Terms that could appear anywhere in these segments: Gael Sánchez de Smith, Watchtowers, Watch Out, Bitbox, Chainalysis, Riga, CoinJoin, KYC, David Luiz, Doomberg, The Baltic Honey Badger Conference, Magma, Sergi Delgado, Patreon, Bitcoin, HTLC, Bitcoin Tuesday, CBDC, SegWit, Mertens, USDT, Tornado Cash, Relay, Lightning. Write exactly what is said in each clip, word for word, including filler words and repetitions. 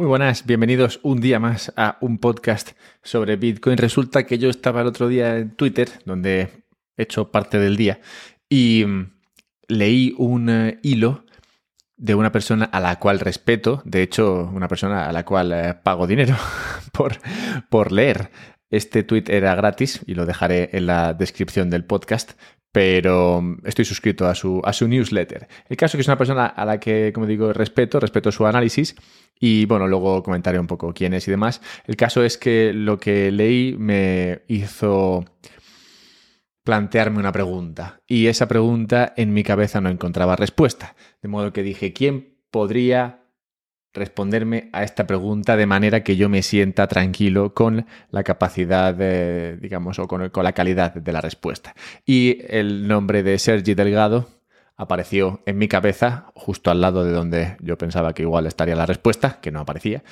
Muy buenas, bienvenidos un día más a un podcast sobre Bitcoin. Resulta que yo estaba el otro día en Twitter, donde he hecho parte del día, y leí un hilo de una persona a la cual respeto, de hecho, una persona a la cual eh, pago dinero por, por leer. Este tweet era gratis y lo dejaré en la descripción del podcast, pero estoy suscrito a su, a su newsletter. El caso es que es una persona a la que, como digo, respeto, respeto su análisis y, bueno, luego comentaré un poco quién es y demás. El caso es que lo que leí me hizo plantearme una pregunta y esa pregunta en mi cabeza no encontraba respuesta. De modo que dije, ¿quién podría responderme a esta pregunta de manera que yo me sienta tranquilo con la capacidad, de, digamos, o con, con la calidad de la respuesta? Y el nombre de Sergi Delgado apareció en mi cabeza justo al lado de donde yo pensaba que igual estaría la respuesta, que no aparecía.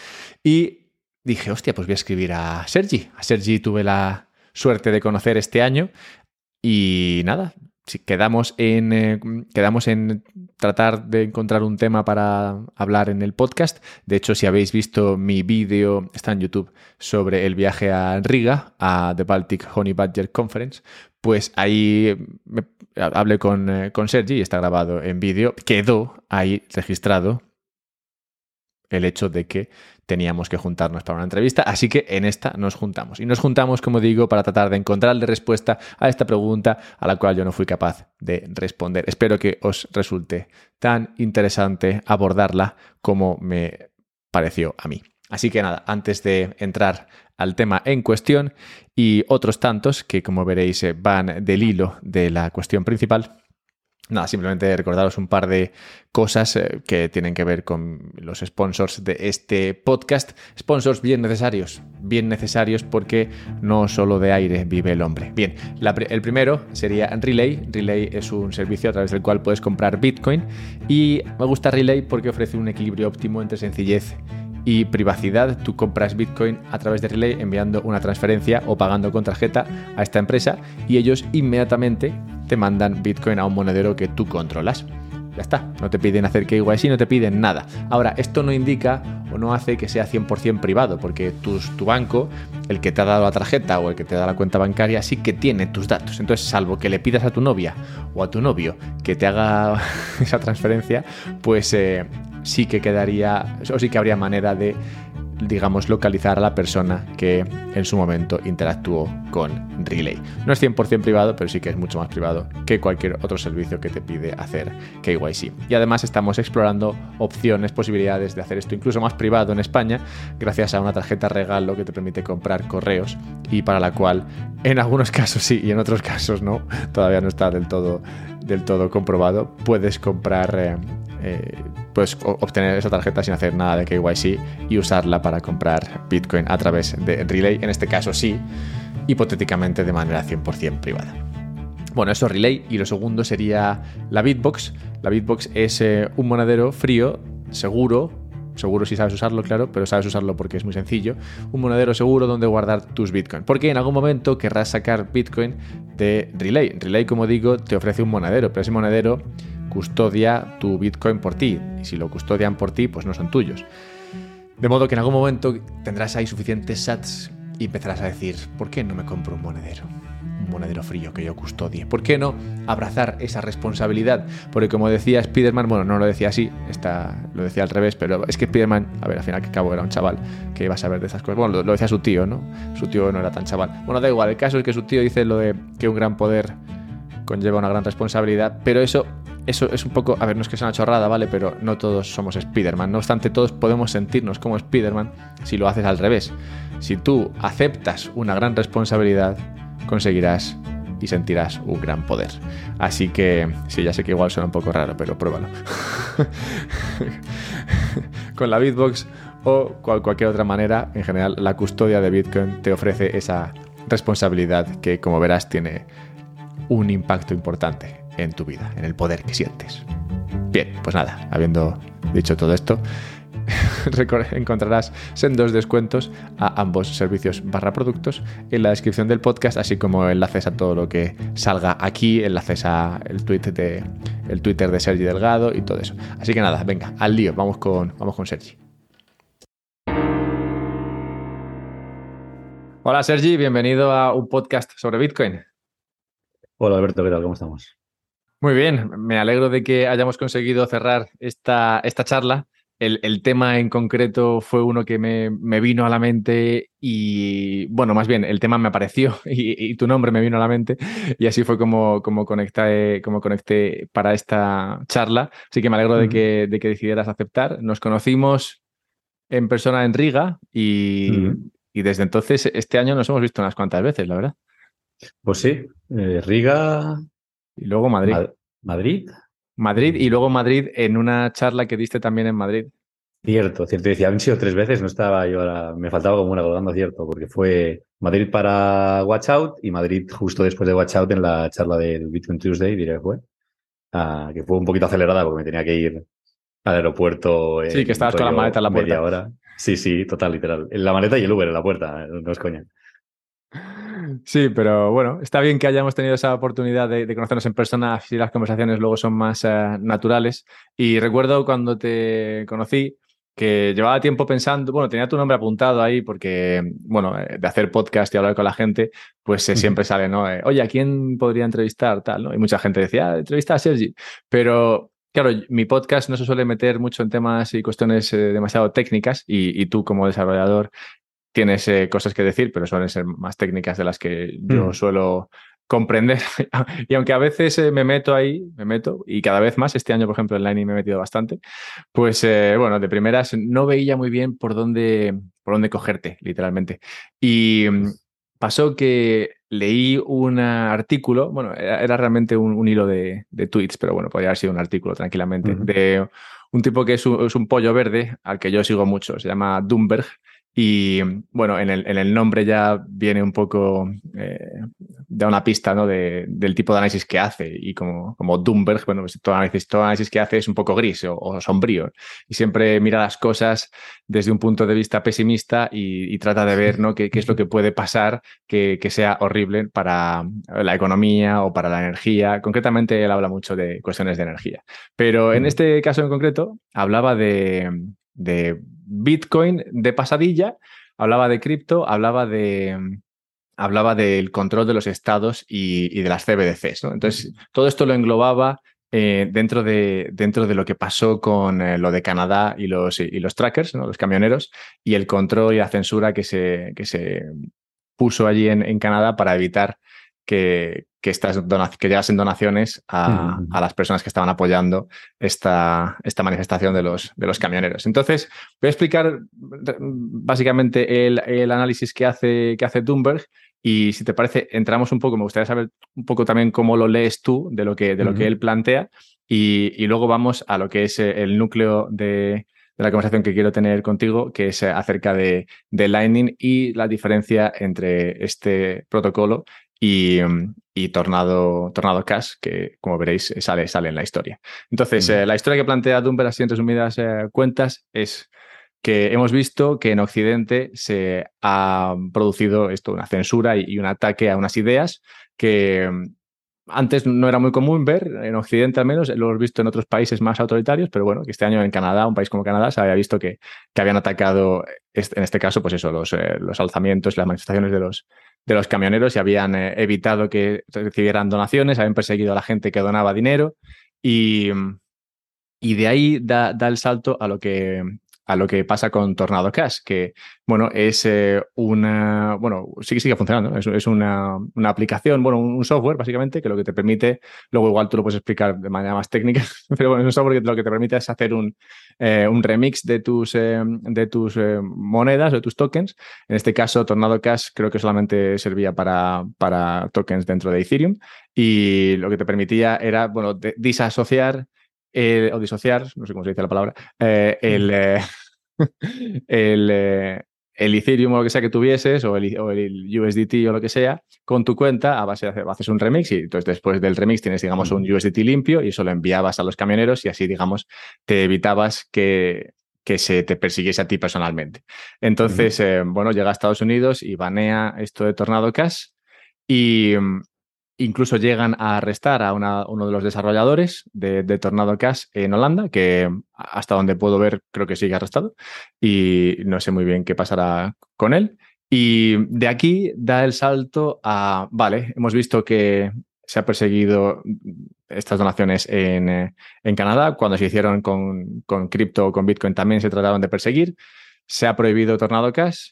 Y dije, hostia, pues voy a escribir a Sergi. A Sergi tuve la suerte de conocer este año. Y nada, si quedamos en, eh, quedamos en tratar de encontrar un tema para hablar en el podcast. De hecho, si habéis visto mi vídeo, está en YouTube, sobre el viaje a Riga, a The Baltic Honey Badger Conference, pues ahí me, hablé con, eh, con Sergi, está grabado en vídeo, quedó ahí registrado el hecho de que teníamos que juntarnos para una entrevista, así que en esta nos juntamos. Y nos juntamos, como digo, para tratar de encontrarle respuesta a esta pregunta a la cual yo no fui capaz de responder. Espero que os resulte tan interesante abordarla como me pareció a mí. Así que nada, antes de entrar al tema en cuestión y otros tantos que, como veréis, van del hilo de la cuestión principal, nada, simplemente recordaros un par de cosas que tienen que ver con los sponsors de este podcast. Sponsors bien necesarios, bien necesarios porque no solo de aire vive el hombre. Bien, la, el primero sería Relay. Relay es un servicio a través del cual puedes comprar Bitcoin y me gusta Relay porque ofrece un equilibrio óptimo entre sencillez y privacidad. Tú compras Bitcoin a través de Relay enviando una transferencia o pagando con tarjeta a esta empresa y ellos inmediatamente te mandan Bitcoin a un monedero que tú controlas. Ya está, no te piden hacer K Y C, no te piden nada. Ahora, esto no indica o no hace que sea cien por ciento privado, porque tus, tu banco, el que te ha dado la tarjeta o el que te da la cuenta bancaria, sí que tiene tus datos. Entonces, salvo que le pidas a tu novia o a tu novio que te haga esa transferencia, pues eh, sí que quedaría, o sí que habría manera de, digamos, localizar a la persona que en su momento interactuó con Relay. No es cien por ciento privado, pero sí que es mucho más privado que cualquier otro servicio que te pide hacer K Y C. Y además estamos explorando opciones, posibilidades de hacer esto incluso más privado en España, gracias a una tarjeta regalo que te permite comprar correos y para la cual en algunos casos sí y en otros casos no, todavía no está del todo, del todo comprobado, puedes comprar... Eh, Eh, puedes obtener esa tarjeta sin hacer nada de K Y C y usarla para comprar Bitcoin a través de Relay, en este caso sí, hipotéticamente de manera cien por ciento privada. Bueno, eso es Relay y lo segundo sería la Bitbox. La Bitbox es eh, un monedero frío, seguro, seguro si sabes usarlo, claro, pero sabes usarlo porque es muy sencillo, un monedero seguro donde guardar tus Bitcoin, porque en algún momento querrás sacar Bitcoin de Relay. Relay, como digo, te ofrece un monedero, pero ese monedero custodia tu Bitcoin por ti y si lo custodian por ti, pues no son tuyos. De modo que en algún momento tendrás ahí suficientes sats y empezarás a decir, ¿por qué no me compro un monedero? Un monedero frío que yo custodie. ¿Por qué no abrazar esa responsabilidad? Porque como decía Spiderman, bueno, no lo decía así, está, lo decía al revés, pero es que Spiderman, a ver, al final que acabo era un chaval que iba a saber de esas cosas. Bueno, lo, lo decía su tío, ¿no? Su tío no era tan chaval. Bueno, da igual, el caso es que su tío dice lo de que un gran poder conlleva una gran responsabilidad, pero eso... Eso es un poco... A ver, no es que sea una chorrada, ¿vale? Pero no todos somos Spiderman. No obstante, todos podemos sentirnos como Spiderman si lo haces al revés. Si tú aceptas una gran responsabilidad, conseguirás y sentirás un gran poder. Así que... Sí, ya sé que igual suena un poco raro, pero pruébalo. Con la Bitbox o cual, cualquier otra manera, en general, la custodia de Bitcoin te ofrece esa responsabilidad que, como verás, tiene un impacto importante en tu vida, en el poder que sientes. Bien, pues nada, habiendo dicho todo esto, encontrarás sendos descuentos a ambos servicios barra productos en la descripción del podcast, así como enlaces a todo lo que salga aquí, enlaces a el tweet de, el Twitter de Sergi Delgado y todo eso. Así que nada, venga, al lío, vamos con, vamos con Sergi. Hola Sergi, bienvenido a un podcast sobre Bitcoin. Hola Alberto, ¿qué tal? ¿Cómo estamos? Muy bien, me alegro de que hayamos conseguido cerrar esta, esta charla. El, el tema en concreto fue uno que me, me vino a la mente y, bueno, más bien, el tema me apareció y, y tu nombre me vino a la mente y así fue como, como, conecté, como conecté para esta charla. Así que me alegro uh-huh. de que, de que decidieras aceptar. Nos conocimos en persona en Riga y, uh-huh. y desde entonces este año nos hemos visto unas cuantas veces, la verdad. Pues sí, eh, Riga... Y luego Madrid. Ma- Madrid... Madrid y luego Madrid en una charla que diste también en Madrid. Cierto, cierto. Decía, han sido tres veces, no estaba yo, ahora me faltaba como una colgando, cierto, porque fue Madrid para Watch Out y Madrid justo después de Watch Out en la charla del Bitcoin Tuesday, diría que fue, uh, que fue un poquito acelerada porque me tenía que ir al aeropuerto. En, sí, que estabas con la maleta en la puerta. Media hora. Sí, sí, total, literal. La maleta y el Uber en la puerta, no es coña. Sí, pero bueno, está bien que hayamos tenido esa oportunidad de, de conocernos en persona, si las conversaciones luego son más uh, naturales. Y recuerdo cuando te conocí que llevaba tiempo pensando, bueno, tenía tu nombre apuntado ahí porque, bueno, de hacer podcast y hablar con la gente, pues eh, siempre sale, ¿no? Eh, Oye, ¿a quién podría entrevistar? Tal, ¿no? Y mucha gente decía, ah, entrevista a Sergi. Pero, claro, mi podcast no se suele meter mucho en temas y cuestiones eh, demasiado técnicas y, y tú como desarrollador tienes eh, cosas que decir, pero suelen ser más técnicas de las que yo mm. suelo comprender. Y aunque a veces eh, me meto ahí, me meto, y cada vez más, este año, por ejemplo, en Lightning me he metido bastante, pues, eh, bueno, de primeras no veía muy bien por dónde, por dónde cogerte, literalmente. Y pasó que leí un artículo, bueno, era, era realmente un, un hilo de, de tweets, pero bueno, podría haber sido un artículo tranquilamente, mm-hmm. de un tipo que es un, es un pollo verde, al que yo sigo mucho, se llama Doomberg. Y bueno, en el, en el nombre ya viene un poco, eh, da una pista, ¿no? de, del tipo de análisis que hace. Y como, como Doomberg, bueno, pues todo análisis, todo análisis que hace es un poco gris o, o sombrío. Y siempre mira las cosas desde un punto de vista pesimista y, y trata de ver, ¿no? qué, qué es lo que puede pasar que, que sea horrible para la economía o para la energía. Concretamente, él habla mucho de cuestiones de energía. Pero en este caso en concreto, hablaba de... de Bitcoin de pasadilla, hablaba de cripto, hablaba de hablaba del control de los estados y, y de las C B D Cs, ¿no? Entonces, todo esto lo englobaba eh, dentro, de, dentro de lo que pasó con eh, lo de Canadá y los, y los trackers, ¿no? Los camioneros, y el control y la censura que se, que se puso allí en, en Canadá para evitar que, que, estas donac- que llegasen donaciones a, uh-huh. a las personas que estaban apoyando esta, esta manifestación de los, de los camioneros. Entonces, voy a explicar básicamente el, el análisis que hace, que hace Doomberg y, si te parece, entramos un poco. Me gustaría saber un poco también cómo lo lees tú de lo que, de lo uh-huh. que él plantea y, y luego vamos a lo que es el núcleo de... de la conversación que quiero tener contigo, que es acerca de, de Lightning y la diferencia entre este protocolo y, y Tornado, Tornado Cash, que, como veréis, sale, sale en la historia. Entonces, mm. eh, la historia que plantea Doomberg, así en resumidas eh, cuentas, es que hemos visto que en Occidente se ha producido esto, una censura y, y un ataque a unas ideas que... Antes no era muy común ver, en Occidente al menos, lo hemos visto en otros países más autoritarios, pero bueno, que este año en Canadá, un país como Canadá, se había visto que, que habían atacado, en este caso, pues eso, los, eh, los alzamientos, las manifestaciones de los, de los camioneros y habían eh, evitado que recibieran donaciones, habían perseguido a la gente que donaba dinero y, y de ahí da, da el salto a lo que... a lo que pasa con Tornado Cash, que, bueno, es eh, una... Bueno, sí que sigue funcionando, ¿no? Es, es una, una aplicación, bueno, un, un software, básicamente, que lo que te permite... Luego igual tú lo puedes explicar de manera más técnica, pero bueno, es un software que lo que te permite es hacer un, eh, un remix de tus, eh, de tus eh, monedas o de tus tokens. En este caso, Tornado Cash creo que solamente servía para, para tokens dentro de Ethereum y lo que te permitía era, bueno, de, disasociar... El, o disociar, no sé cómo se dice la palabra, eh, el, eh, el, eh, el Ethereum o lo que sea que tuvieses, o el, o el U S D T o lo que sea, con tu cuenta a base de haces un remix y entonces después del remix tienes, digamos, un U S D T limpio y eso lo enviabas a los camioneros y así, digamos, te evitabas que, que se te persiguiese a ti personalmente. Entonces, uh-huh. eh, bueno, llega a Estados Unidos y banea esto de Tornado Cash y... Incluso llegan a arrestar a una, uno de los desarrolladores de, de Tornado Cash en Holanda, que hasta donde puedo ver creo que sigue arrestado y no sé muy bien qué pasará con él. Y de aquí da el salto a, vale, hemos visto que se ha perseguido estas donaciones en, en Canadá, cuando se hicieron con, con cripto o con Bitcoin también se trataron de perseguir, se ha prohibido Tornado Cash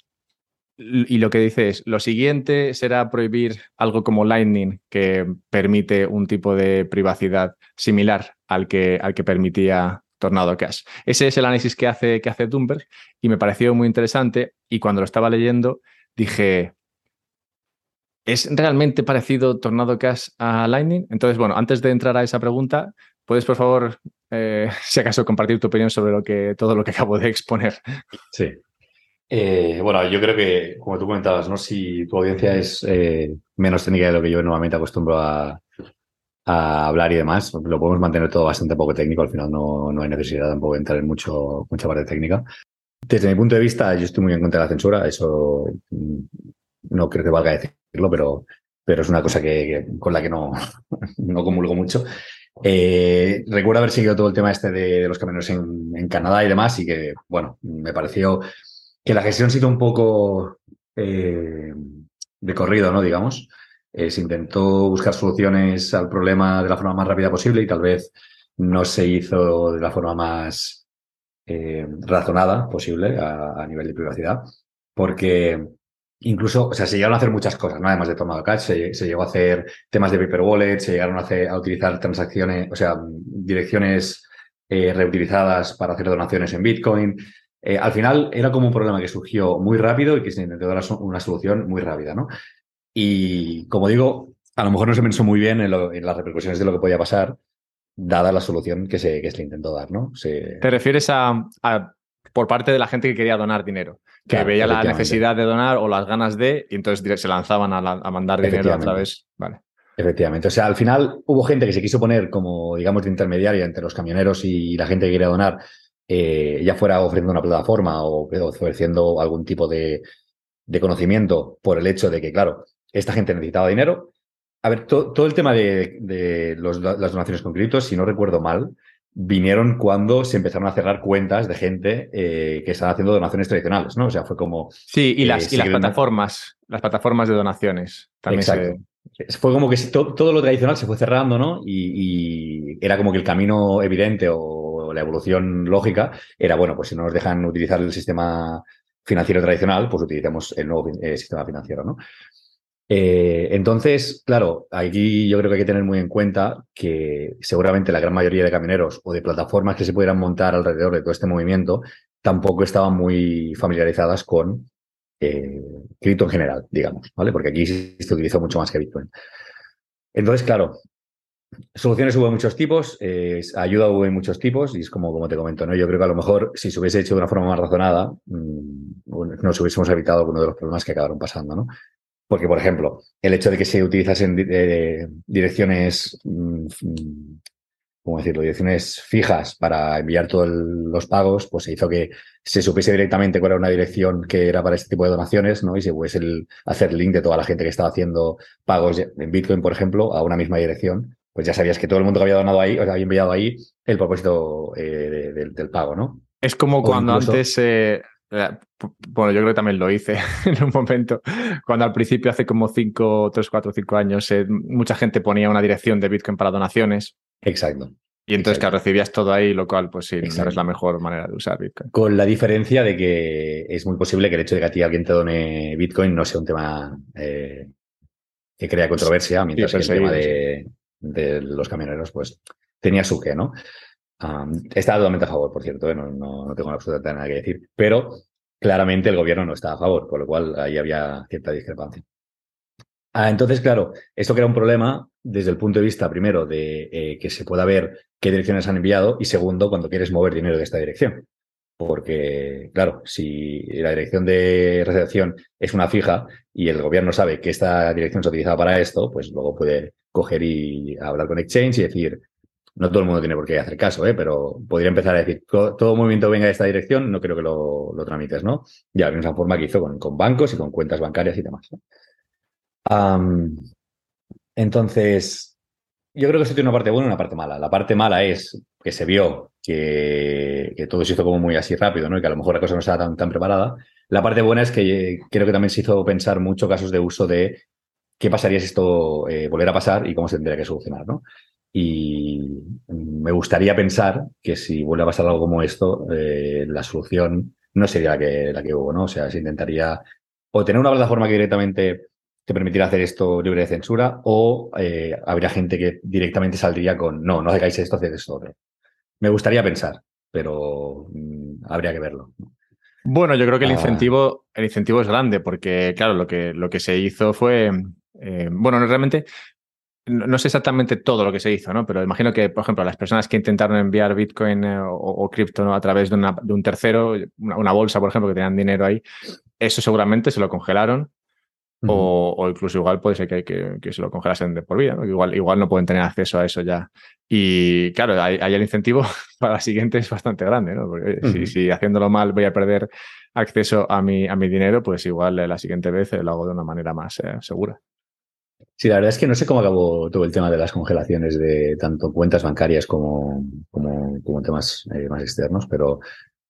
y lo que dice es, lo siguiente será prohibir algo como Lightning, que permite un tipo de privacidad similar al que, al que permitía Tornado Cash. Ese es el análisis que hace, que hace Doomberg y me pareció muy interesante y cuando lo estaba leyendo dije... ¿Es realmente parecido Tornado Cash a Lightning? Entonces, bueno, antes de entrar a esa pregunta, ¿puedes, por favor, eh, si acaso, compartir tu opinión sobre lo que, todo lo que acabo de exponer? Sí. Eh, bueno, yo creo que, como tú comentabas, ¿no? Si tu audiencia es eh, menos técnica de lo que yo normalmente acostumbro a, a hablar y demás, lo podemos mantener todo bastante poco técnico. Al final no, no hay necesidad tampoco de entrar en mucho, mucha parte técnica. Desde mi punto de vista, yo estoy muy en contra de la censura. Eso no creo que valga decir. Pero, pero es una cosa que, que con la que no, no comulgo mucho. Eh, recuerdo haber seguido todo el tema este de, de los camioneros en, en Canadá y demás, y que, bueno, me pareció que la gestión se hizo un poco eh, de corrido, ¿no? Digamos. Eh, se intentó buscar soluciones al problema de la forma más rápida posible y tal vez no se hizo de la forma más eh, razonada posible a, a nivel de privacidad, porque... Incluso, o sea, se llegaron a hacer muchas cosas, ¿no? Además de Tornado Cash, se, se llegó a hacer temas de paper wallet, se llegaron a, hacer, a utilizar transacciones, o sea, direcciones eh, reutilizadas para hacer donaciones en Bitcoin. Eh, al final, era como un problema que surgió muy rápido y que se intentó dar una solución muy rápida, ¿no? Y, como digo, a lo mejor no se pensó muy bien en, lo, en las repercusiones de lo que podía pasar, dada la solución que se, que se intentó dar, ¿no? Se... ¿Te refieres a, a por parte de la gente que quería donar dinero? Que claro, veía la necesidad de donar o las ganas de, y entonces se lanzaban a, la, a mandar dinero a través. Vale. Efectivamente. O sea, al final hubo gente que se quiso poner como, digamos, de intermediaria entre los camioneros y la gente que quería donar, eh, ya fuera ofreciendo una plataforma o ofreciendo algún tipo de, de conocimiento por el hecho de que, claro, esta gente necesitaba dinero. A ver, to, todo el tema de, de los, las donaciones con criptos, si no recuerdo mal, vinieron cuando se empezaron a cerrar cuentas de gente eh, que estaban haciendo donaciones tradicionales, ¿no? O sea, fue como... Sí, y las, eh, y las plataformas, las plataformas de donaciones. También exacto. Se... Fue como que to- todo lo tradicional se fue cerrando, ¿no? Y, y era como que el camino evidente o la evolución lógica era, bueno, pues si no nos dejan utilizar el sistema financiero tradicional, pues utilizamos el nuevo eh, sistema financiero, ¿no? Eh, entonces, claro, aquí yo creo que hay que tener muy en cuenta que seguramente la gran mayoría de camioneros o de plataformas que se pudieran montar alrededor de todo este movimiento tampoco estaban muy familiarizadas con eh, cripto en general, digamos, ¿vale? Porque aquí se utilizó mucho más que Bitcoin. Entonces, claro, soluciones hubo de muchos tipos, eh, ayuda hubo de muchos tipos y es como, como te comento, ¿no? Yo creo que a lo mejor si se hubiese hecho de una forma más razonada mmm, nos hubiésemos evitado alguno de los problemas que acabaron pasando, ¿no? Porque, por ejemplo, el hecho de que se utilizasen eh, direcciones, ¿cómo decirlo?, direcciones fijas para enviar todos los pagos, pues se hizo que se supiese directamente cuál era una dirección que era para este tipo de donaciones, ¿no? Y se pudiese el, hacer link de toda la gente que estaba haciendo pagos en Bitcoin, por ejemplo, a una misma dirección. Pues ya sabías que todo el mundo que había donado ahí, o sea, había enviado ahí el propósito eh, de, de, del pago, ¿no? Es como cuando incluso... antes... Eh... Bueno, yo creo que también lo hice en un momento, cuando al principio hace como cinco, tres, cuatro, cinco años, eh, mucha gente ponía una dirección de Bitcoin para donaciones. Exacto. Y entonces, exacto, claro, recibías todo ahí, lo cual, pues sí, exacto, no es la mejor manera de usar Bitcoin. Con la diferencia de que es muy posible que el hecho de que a ti alguien te done Bitcoin no sea un tema eh, que crea controversia, mientras sí, que el tema de, de los camioneros, pues tenía su qué, ¿no? Um, estaba totalmente a favor, por cierto, ¿eh? no, no, no tengo absolutamente nada que decir, pero claramente el gobierno no estaba a favor, por lo cual ahí había cierta discrepancia. Ah, entonces, claro, esto crea un problema desde el punto de vista, primero, de eh, que se pueda ver qué direcciones han enviado y, segundo, cuando quieres mover dinero de esta dirección. Porque, claro, si la dirección de recepción es una fija y el gobierno sabe que esta dirección se utiliza para esto, pues luego puede coger y hablar con Exchange y decir... No todo el mundo tiene por qué hacer caso, ¿eh? Pero podría empezar a decir, todo, todo movimiento venga de esta dirección, no creo que lo, lo tramites, ¿no? Y de la misma forma que hizo con, con bancos y con cuentas bancarias y demás, ¿no? Um, entonces, yo creo que eso tiene una parte buena y una parte mala. La parte mala es que se vio que, que todo se hizo como muy así rápido, ¿no? Y que a lo mejor la cosa no estaba tan, tan preparada. La parte buena es que creo que también se hizo pensar mucho casos de uso de qué pasaría si esto eh, volviera a pasar y cómo se tendría que solucionar, ¿no? Y me gustaría pensar que si vuelve a pasar algo como esto, eh, la solución no sería la que, la que hubo, ¿no? O sea, se intentaría o tener una plataforma que directamente te permitirá hacer esto libre de censura, o eh, habría gente que directamente saldría con no, no hagáis esto, haced esto otro. Me gustaría pensar, pero mm, habría que verlo. Bueno, yo creo que el incentivo, ah. el incentivo es grande, porque, claro, lo que, lo que se hizo fue... Eh, bueno, no, realmente, no, no sé exactamente todo lo que se hizo, ¿no? Pero imagino que, por ejemplo, las personas que intentaron enviar Bitcoin eh, o, o cripto, ¿no?, a través de, una, de un tercero, una, una bolsa, por ejemplo, que tenían dinero ahí, eso seguramente se lo congelaron. O, o incluso igual puede ser que, que, que se lo congelasen de por vida, ¿no? Igual, igual no pueden tener acceso a eso ya. Y claro, ahí el incentivo para la siguiente es bastante grande, ¿no? Porque uh-huh. si, si haciéndolo mal voy a perder acceso a mi, a mi dinero, pues igual eh, la siguiente vez eh, lo hago de una manera más eh, segura. Sí, la verdad es que no sé cómo acabó todo el tema de las congelaciones de tanto cuentas bancarias como, como, como temas eh, más externos, pero...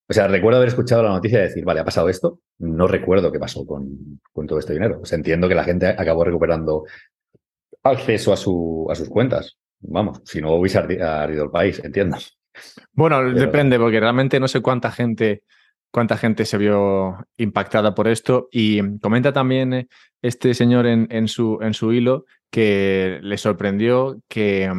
O sea, recuerdo haber escuchado la noticia de decir, vale, ha pasado esto. No recuerdo qué pasó con, con todo este dinero. O sea, entiendo que la gente acabó recuperando acceso a, su, a sus cuentas. Vamos, si no hubiese ardido el país, entiendo. Bueno, pero... depende, porque realmente no sé cuánta gente, cuánta gente se vio impactada por esto. Y comenta también este señor en, en, su, en su hilo que le sorprendió que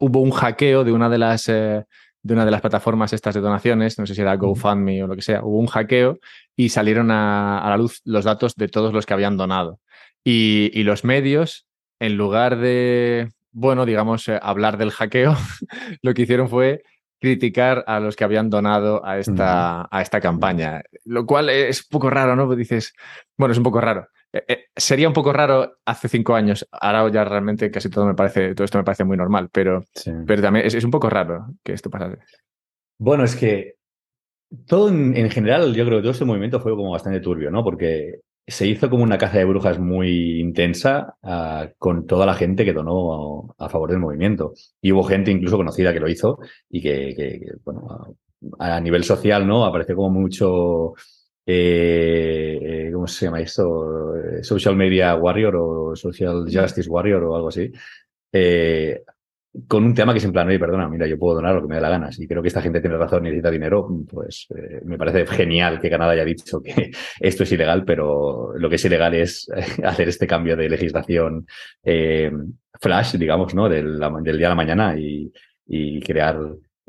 hubo un hackeo de una de las... Eh, de una de las plataformas estas de donaciones, no sé si era GoFundMe o lo que sea, hubo un hackeo y salieron a, a la luz los datos de todos los que habían donado. Y, y los medios, en lugar de, bueno, digamos, eh, hablar del hackeo, lo que hicieron fue criticar a los que habían donado a esta, a esta campaña. Lo cual es un poco raro, ¿no? Pues dices, bueno, es un poco raro. Eh, eh, sería un poco raro hace cinco años. Ahora ya realmente casi todo me parece, todo esto me parece muy normal, pero, sí. pero también es, es un poco raro que esto pasase. Bueno, es que todo en, en general, yo creo que todo este movimiento fue como bastante turbio, ¿no? Porque se hizo como una caza de brujas muy intensa uh, con toda la gente que donó a, a favor del movimiento. Y hubo gente incluso conocida que lo hizo y que, que, que bueno, a, a nivel social, ¿no? Apareció como mucho... Eh, eh, ¿cómo se llama esto? Social Media Warrior o Social Justice Warrior o algo así, eh, con un tema que es en plan, oye, perdona, mira, yo puedo donar lo que me dé la gana, y creo que esta gente tiene razón, necesita dinero, pues eh, me parece genial que Canadá haya dicho que esto es ilegal, pero lo que es ilegal es hacer este cambio de legislación eh, flash, digamos, ¿no? Del, del día a la mañana y, y crear...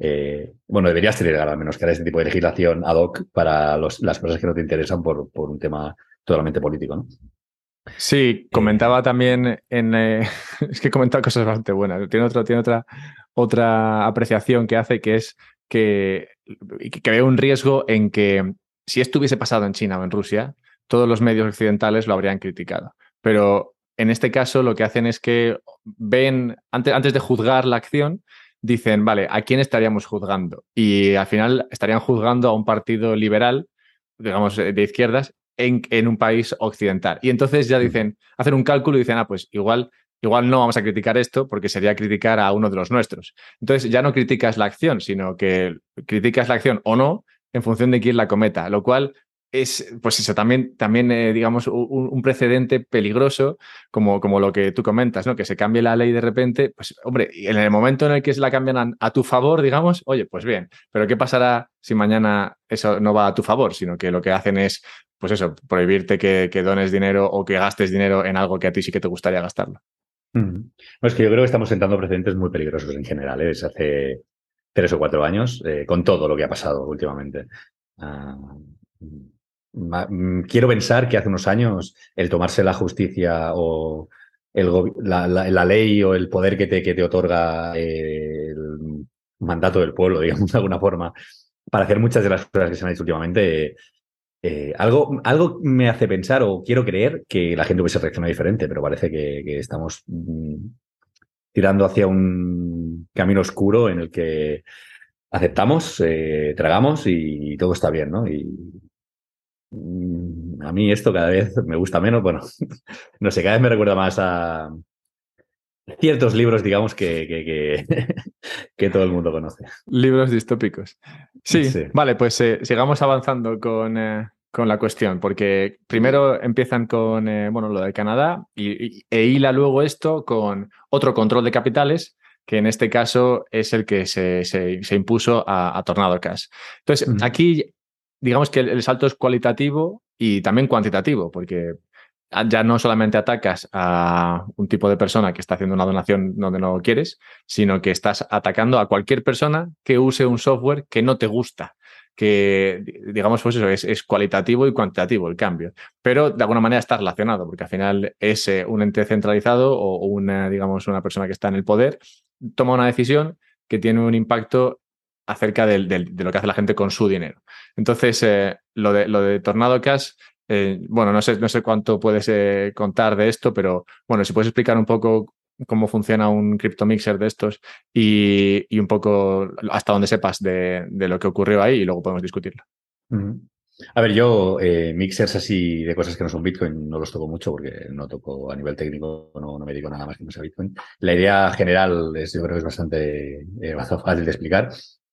Eh, bueno, deberías tener al menos crear este tipo de legislación ad hoc para los, las cosas que no te interesan por, por un tema totalmente político, ¿no? Sí, comentaba eh, también en... Eh, es que comentaba cosas bastante buenas. Tiene, otro, tiene otra, otra apreciación que hace, que es que, que veo un riesgo en que si esto hubiese pasado en China o en Rusia, todos los medios occidentales lo habrían criticado. Pero en este caso lo que hacen es que ven, antes, antes de juzgar la acción, dicen, vale, ¿a quién estaríamos juzgando? Y al final estarían juzgando a un partido liberal, digamos, de izquierdas, en, en un país occidental. Y entonces ya dicen, hacen un cálculo y dicen, ah, pues igual, igual no vamos a criticar esto porque sería criticar a uno de los nuestros. Entonces ya no criticas la acción, sino que criticas la acción o no en función de quién la cometa, lo cual... es, pues eso, también, también eh, digamos, un, un precedente peligroso, como, como lo que tú comentas, ¿no? Que se cambie la ley de repente, pues, hombre, en el momento en el que se la cambian a, a tu favor, digamos, oye, pues bien, pero ¿qué pasará si mañana eso no va a tu favor? Sino que lo que hacen es, pues eso, prohibirte que, que dones dinero o que gastes dinero en algo que a ti sí que te gustaría gastarlo. Mm-hmm. No, es que yo creo que estamos sentando precedentes muy peligrosos en general, ¿eh? Desde hace tres o cuatro años, eh, con todo lo que ha pasado últimamente. Uh... Quiero pensar que hace unos años el tomarse la justicia o el la, la, la ley o el poder que te, que te otorga el mandato del pueblo, digamos, de alguna forma, para hacer muchas de las cosas que se han hecho últimamente, eh, algo, algo me hace pensar o quiero creer que la gente hubiese reaccionado diferente, pero parece que, que estamos mm, tirando hacia un camino oscuro en el que aceptamos, eh, tragamos y, y todo está bien, ¿no? Y a mí esto cada vez me gusta menos, bueno, no sé, cada vez me recuerda más a ciertos libros, digamos, que, que, que, que todo el mundo conoce. Libros distópicos. Sí, sí. Vale, pues eh, sigamos avanzando con, eh, con la cuestión, porque primero empiezan con eh, bueno, lo de Canadá y, y, e hila luego esto con otro control de capitales, que en este caso es el que se, se, se impuso a, a Tornado Cash. Entonces, mm. aquí digamos que el, el salto es cualitativo y también cuantitativo, porque ya no solamente atacas a un tipo de persona que está haciendo una donación donde no quieres, sino que estás atacando a cualquier persona que use un software que no te gusta, que digamos pues eso es, es cualitativo y cuantitativo el cambio, pero de alguna manera está relacionado porque al final es eh, un ente centralizado o, o una, digamos, una persona que está en el poder toma una decisión que tiene un impacto acerca del, del, de lo que hace la gente con su dinero. Entonces eh, lo de, lo de Tornado Cash, Eh, bueno, no sé, no sé cuánto puedes eh, contar de esto, pero bueno, si puedes explicar un poco cómo funciona un criptomixer de estos y, y un poco hasta dónde sepas de, de lo que ocurrió ahí y luego podemos discutirlo. Uh-huh. A ver, yo eh, mixers así de cosas que no son Bitcoin no los toco mucho porque no toco a nivel técnico, no, no me digo nada más que no sea Bitcoin. La idea general es, yo creo que es bastante, eh, bastante fácil de explicar.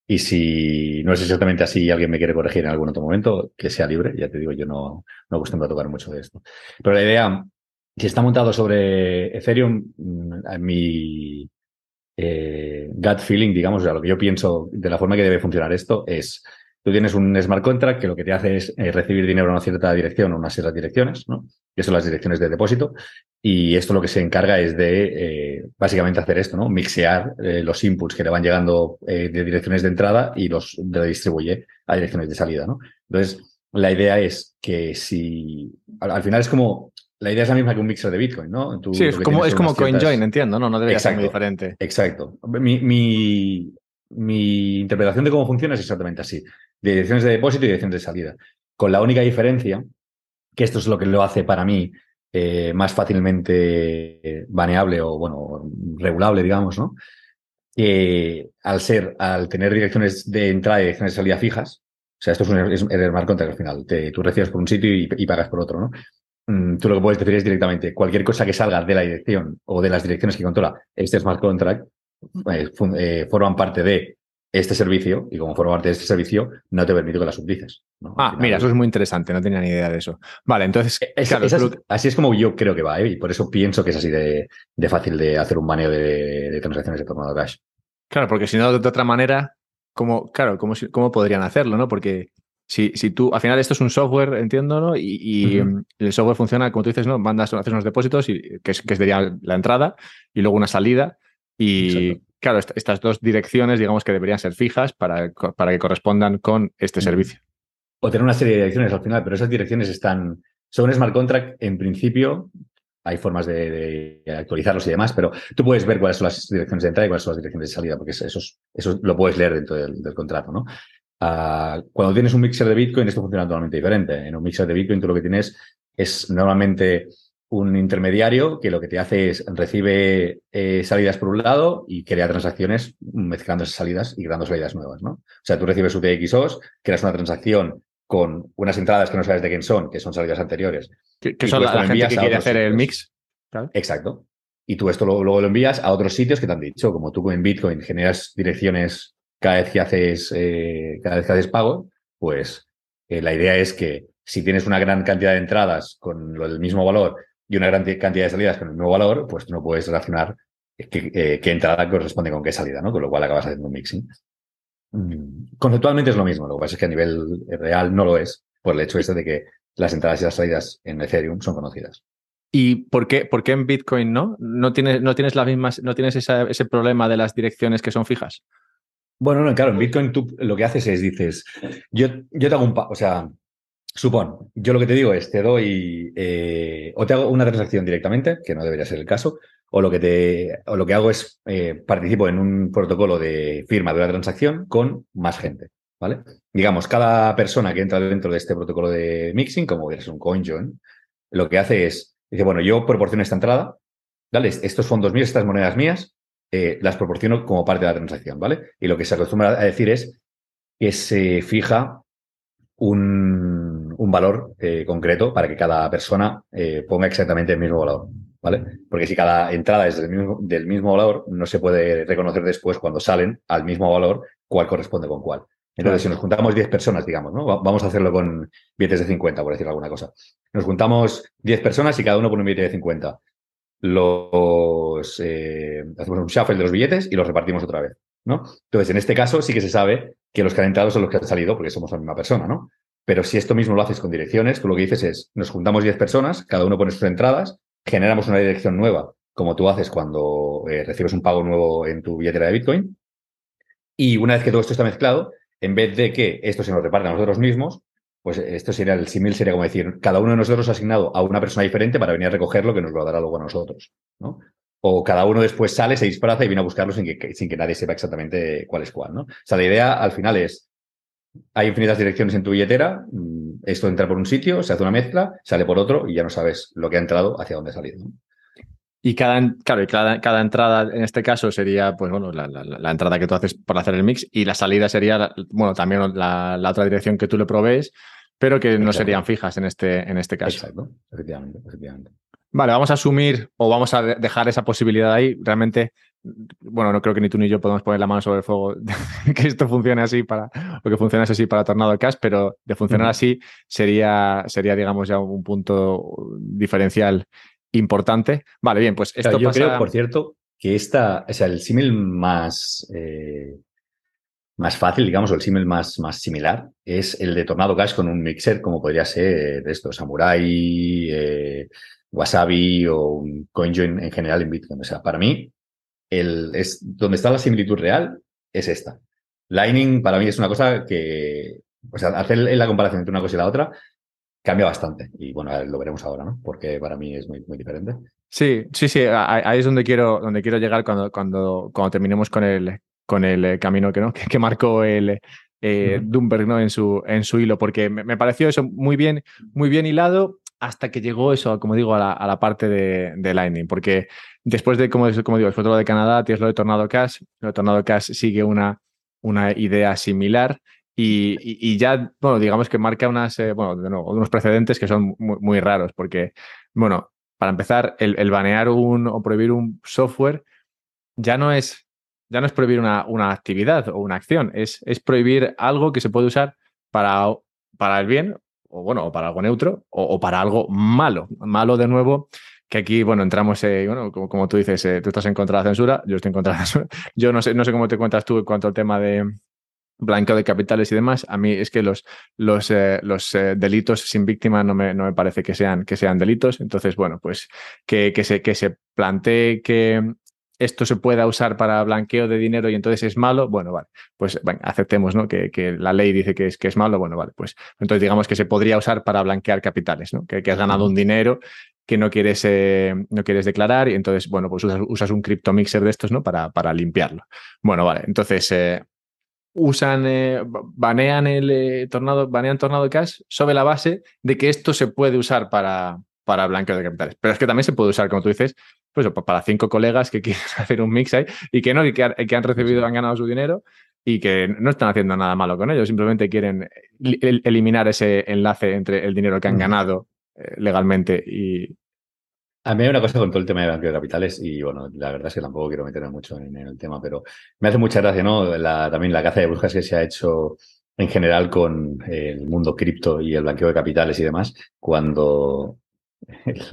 Y si no es exactamente así y alguien me quiere corregir en algún otro momento, que sea libre. Ya te digo, yo no, no acostumbro a tocar mucho de esto. Pero la idea, si está montado sobre Ethereum, mi eh, gut feeling, digamos, o sea, lo que yo pienso de la forma que debe funcionar esto es, tú tienes un smart contract que lo que te hace es eh, recibir dinero a una cierta dirección o unas ciertas direcciones, ¿no? Que son las direcciones de depósito. Y esto lo que se encarga es de, eh, básicamente, hacer esto, ¿no? Mixear eh, los inputs que le van llegando eh, de direcciones de entrada y los redistribuye a direcciones de salida, ¿no? Entonces, la idea es que si... Al, al final es como... La idea es la misma que un mixer de Bitcoin, ¿no? Tú, sí, es como, es como ciertas... CoinJoin, entiendo, ¿no? No debería exacto, ser muy diferente. Exacto. Mi... mi... Mi interpretación de cómo funciona es exactamente así. Direcciones de depósito y direcciones de salida. Con la única diferencia, que esto es lo que lo hace para mí eh, más fácilmente baneable o, bueno, regulable, digamos, ¿no? Eh, al ser, al tener direcciones de entrada y direcciones de salida fijas, o sea, esto es, un, es el smart contract al final. Te, tú recibes por un sitio y, y pagas por otro, ¿no? Mm, tú lo que puedes decir es directamente cualquier cosa que salga de la dirección o de las direcciones que controla este smart contract, Eh, forman parte de este servicio y como forman parte de este servicio no te permito que las subdices, ¿no? Ah, final, mira, eso es muy interesante, no tenía ni idea de eso. Vale, entonces... Es, claro, es así, que... así es como yo creo que va, ¿eh? Y por eso pienso que es así de, de fácil de hacer un baneo de, de transacciones de Tornado Cash. Claro, porque si no, de, de otra manera, ¿cómo, claro, cómo, cómo podrían hacerlo, no? Porque... Si, si tú, al final esto es un software, entiendo, ¿no? Y, y uh-huh. el software funciona, como tú dices, ¿no? Mandas, haces unos depósitos, y, que, es, que sería la entrada y luego una salida. Y exacto, claro, est- estas dos direcciones, digamos que deberían ser fijas para, co- para que correspondan con este servicio. O tener una serie de direcciones al final, pero esas direcciones están... Son smart contract, en principio, hay formas de, de actualizarlos y demás, pero tú puedes ver cuáles son las direcciones de entrada y cuáles son las direcciones de salida, porque eso, es, eso lo puedes leer dentro del, del contrato, ¿no? Uh, cuando tienes un mixer de Bitcoin, esto funciona totalmente diferente. En un mixer de Bitcoin tú lo que tienes es normalmente... un intermediario que lo que te hace es recibe eh, salidas por un lado y crea transacciones mezclando esas salidas y creando salidas nuevas, ¿no? O sea, tú recibes U T X Os, creas una transacción con unas entradas que no sabes de quién son, que son salidas anteriores. Que, que son la, la gente que quiere hacer sitios. El mix. ¿Tal? Exacto. Y tú esto luego, luego lo envías a otros sitios que te han dicho, como tú en Bitcoin generas direcciones cada vez que haces, eh, cada vez que haces pago, pues eh, la idea es que si tienes una gran cantidad de entradas con lo del mismo valor y una gran cantidad de salidas con el mismo valor, pues tú no puedes relacionar qué, eh, qué entrada corresponde con qué salida, ¿no? Con lo cual acabas haciendo un mixing. Conceptualmente es lo mismo, lo que pasa es que a nivel real no lo es, por el hecho este de que las entradas y las salidas en Ethereum son conocidas. ¿Y por qué, por qué en Bitcoin no? ¿No tienes, no tienes, las mismas, no tienes esa, ese problema de las direcciones que son fijas? Bueno, no, claro, en Bitcoin tú lo que haces es, dices, yo, yo te hago un... Pa- o sea... Supón, yo lo que te digo es, te doy eh, o te hago una transacción directamente, que no debería ser el caso, o lo que te o lo que hago es eh, participo en un protocolo de firma de una transacción con más gente, ¿vale? Digamos, cada persona que entra dentro de este protocolo de mixing, como es un CoinJoin, lo que hace es, dice, bueno, yo proporciono esta entrada, ¿vale? Estos fondos míos, estas monedas mías, eh, las proporciono como parte de la transacción, ¿vale? Y lo que se acostumbra a decir es que se fija un, un valor eh, concreto para que cada persona eh, ponga exactamente el mismo valor. ¿vale? Porque si cada entrada es del mismo, del mismo valor, no se puede reconocer después cuando salen al mismo valor cuál corresponde con cuál. Entonces, si nos juntamos diez personas, digamos, ¿no? Vamos a hacerlo con billetes de cincuenta, por decir alguna cosa. Nos juntamos diez personas y cada uno pone un billete de cincuenta. Los, eh, hacemos un shuffle de los billetes y los repartimos otra vez, ¿no? Entonces, en este caso sí que se sabe que los que han entrado son los que han salido porque somos la misma persona, ¿no? Pero si esto mismo lo haces con direcciones, tú lo que dices es, nos juntamos diez personas, cada uno pone sus entradas, generamos una dirección nueva, como tú haces cuando eh, recibes un pago nuevo en tu billetera de Bitcoin. Y una vez que todo esto está mezclado, en vez de que esto se nos reparte a nosotros mismos, pues esto sería el símil, sería como decir, cada uno de nosotros ha asignado a una persona diferente para venir a recoger lo que nos lo dará luego a nosotros, ¿no? O cada uno después sale, se disfraza y viene a buscarlo sin que, sin que nadie sepa exactamente cuál es cuál, ¿no? O sea, la idea al final es, hay infinitas direcciones en tu billetera, esto entra por un sitio, se hace una mezcla, sale por otro y ya no sabes lo que ha entrado hacia dónde ha salido, ¿no? Y cada, claro, y cada, cada entrada en este caso sería, pues bueno, la, la, la entrada que tú haces para hacer el mix y la salida sería, bueno, también la, la otra dirección que tú le provees, pero que no serían fijas en este, en este caso. Exacto, efectivamente, efectivamente. Vale, vamos a asumir o vamos a dejar esa posibilidad ahí. Realmente, bueno, no creo que ni tú ni yo podemos poner la mano sobre el fuego de que esto funcione así para, o que funcione así para Tornado Cash, pero de funcionar así sería, sería, digamos, ya un punto diferencial importante. Vale, bien, pues esto claro, yo pasa... creo, por cierto, que esta, o sea, el símil más, eh, más fácil, digamos, o el símil más, más similar es el de Tornado Cash con un mixer, como podría ser esto, Samurai, eh, Wasabi o un CoinJoin en general en Bitcoin. O sea, para mí, el, es, donde está la similitud real es esta. Lightning para mí es una cosa que, o sea, hacer la comparación entre una cosa y la otra cambia bastante y bueno, lo veremos ahora, ¿no? Porque para mí es muy, muy diferente. Sí, sí, sí, ahí es donde quiero, donde quiero llegar cuando, cuando, cuando terminemos con el, con el camino que, ¿no? que, que marcó el eh, uh-huh. Doomberg, ¿no? en, su, en su hilo, porque me, me pareció eso muy bien, muy bien hilado hasta que llegó eso, como digo, a la, a la parte de, de Lightning, porque después de, como, como digo, después de lo de Canadá tienes lo de Tornado Cash, lo de Tornado Cash sigue una, una idea similar. Y, y ya, bueno, digamos que marca unas, eh, bueno, de nuevo, unos precedentes que son muy, muy raros porque, bueno, para empezar, el, el banear un o prohibir un software ya no es, ya no es prohibir una, una actividad o una acción, es, es prohibir algo que se puede usar para, para el bien o, bueno, o para algo neutro o, o para algo malo. Malo, de nuevo, que aquí, bueno, entramos, eh, bueno, como, como tú dices, eh, tú estás en contra de la censura, yo estoy en contra de la censura. Yo no sé, no sé cómo te cuentas tú en cuanto al tema de blanqueo de capitales y demás. A mí es que los, los, eh, los eh, delitos sin víctima no me, no me parece que sean, que sean delitos. Entonces, bueno, pues que, que, se, que se plantee que esto se pueda usar para blanqueo de dinero y entonces es malo, bueno, vale, pues bueno, aceptemos, ¿no? Que, que la ley dice que es, que es malo, bueno, vale, pues entonces digamos que se podría usar para blanquear capitales, ¿no? Que, que has ganado un dinero que no quieres, eh, no quieres declarar y entonces, bueno, pues usas, usas un criptomixer de estos, ¿no? Para, para limpiarlo. Bueno, vale, entonces... Eh, usan, eh, banean el eh, tornado, banean Tornado Cash sobre la base de que esto se puede usar para, para blanqueo de capitales. Pero es que también se puede usar, como tú dices, pues para cinco colegas que quieren hacer un mix ahí y que no, que, que han recibido, han ganado su dinero y que no están haciendo nada malo con ellos. Simplemente quieren el, eliminar ese enlace entre el dinero que han ganado eh, legalmente y... A mí hay una cosa con todo el tema de blanqueo de capitales y, bueno, la verdad es que tampoco quiero meterme mucho en, en el tema, pero me hace mucha gracia, ¿no? La, también la caza de brujas que se ha hecho en general con el mundo cripto y el blanqueo de capitales y demás, cuando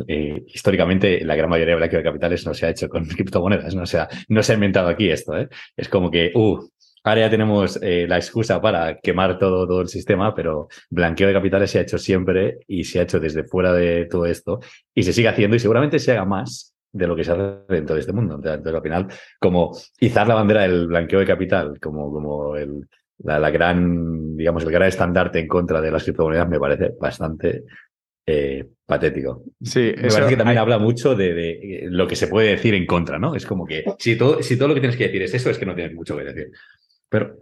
eh, históricamente la gran mayoría de blanqueo de capitales no se ha hecho con criptomonedas, ¿no? O sea, no se ha inventado aquí esto, ¿eh? Es como que, uh, ahora ya tenemos eh, la excusa para quemar todo, todo el sistema, pero blanqueo de capitales se ha hecho siempre y se ha hecho desde fuera de todo esto y se sigue haciendo y seguramente se haga más de lo que se hace dentro de este mundo. Entonces, al final, como izar la bandera del blanqueo de capital, como, como el, la, la gran, digamos, el gran estandarte en contra de las criptomonedas me parece bastante eh, patético. Sí, me parece que también hay... habla mucho de, de lo que se puede decir en contra, ¿no? Es como que si todo, si todo lo que tienes que decir es eso, es que no tienes mucho que decir. Pero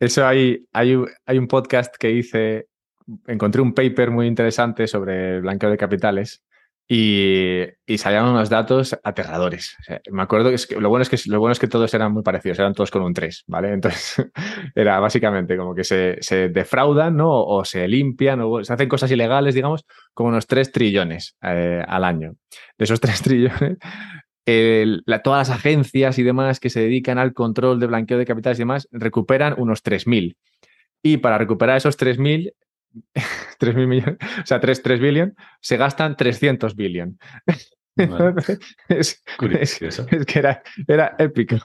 eso hay, hay, hay un podcast que hice, encontré un paper muy interesante sobre el blanqueo de capitales Y, y salían unos datos aterradores. O sea, me acuerdo que, es que, lo bueno es que lo bueno es que todos eran muy parecidos, eran todos con un tres, ¿vale? Entonces, era básicamente como que se, se defraudan, ¿no? O, o se limpian, o se hacen cosas ilegales, digamos, como unos tres trillones eh, al año. De esos tres trillones, el, la, todas las agencias y demás que se dedican al control de blanqueo de capitales y demás recuperan unos tres mil. Y para recuperar esos tres mil... tres mil millones, o sea, tres billion, se gastan trescientos billion. Bueno, es, curioso. Es, es que era, era épico.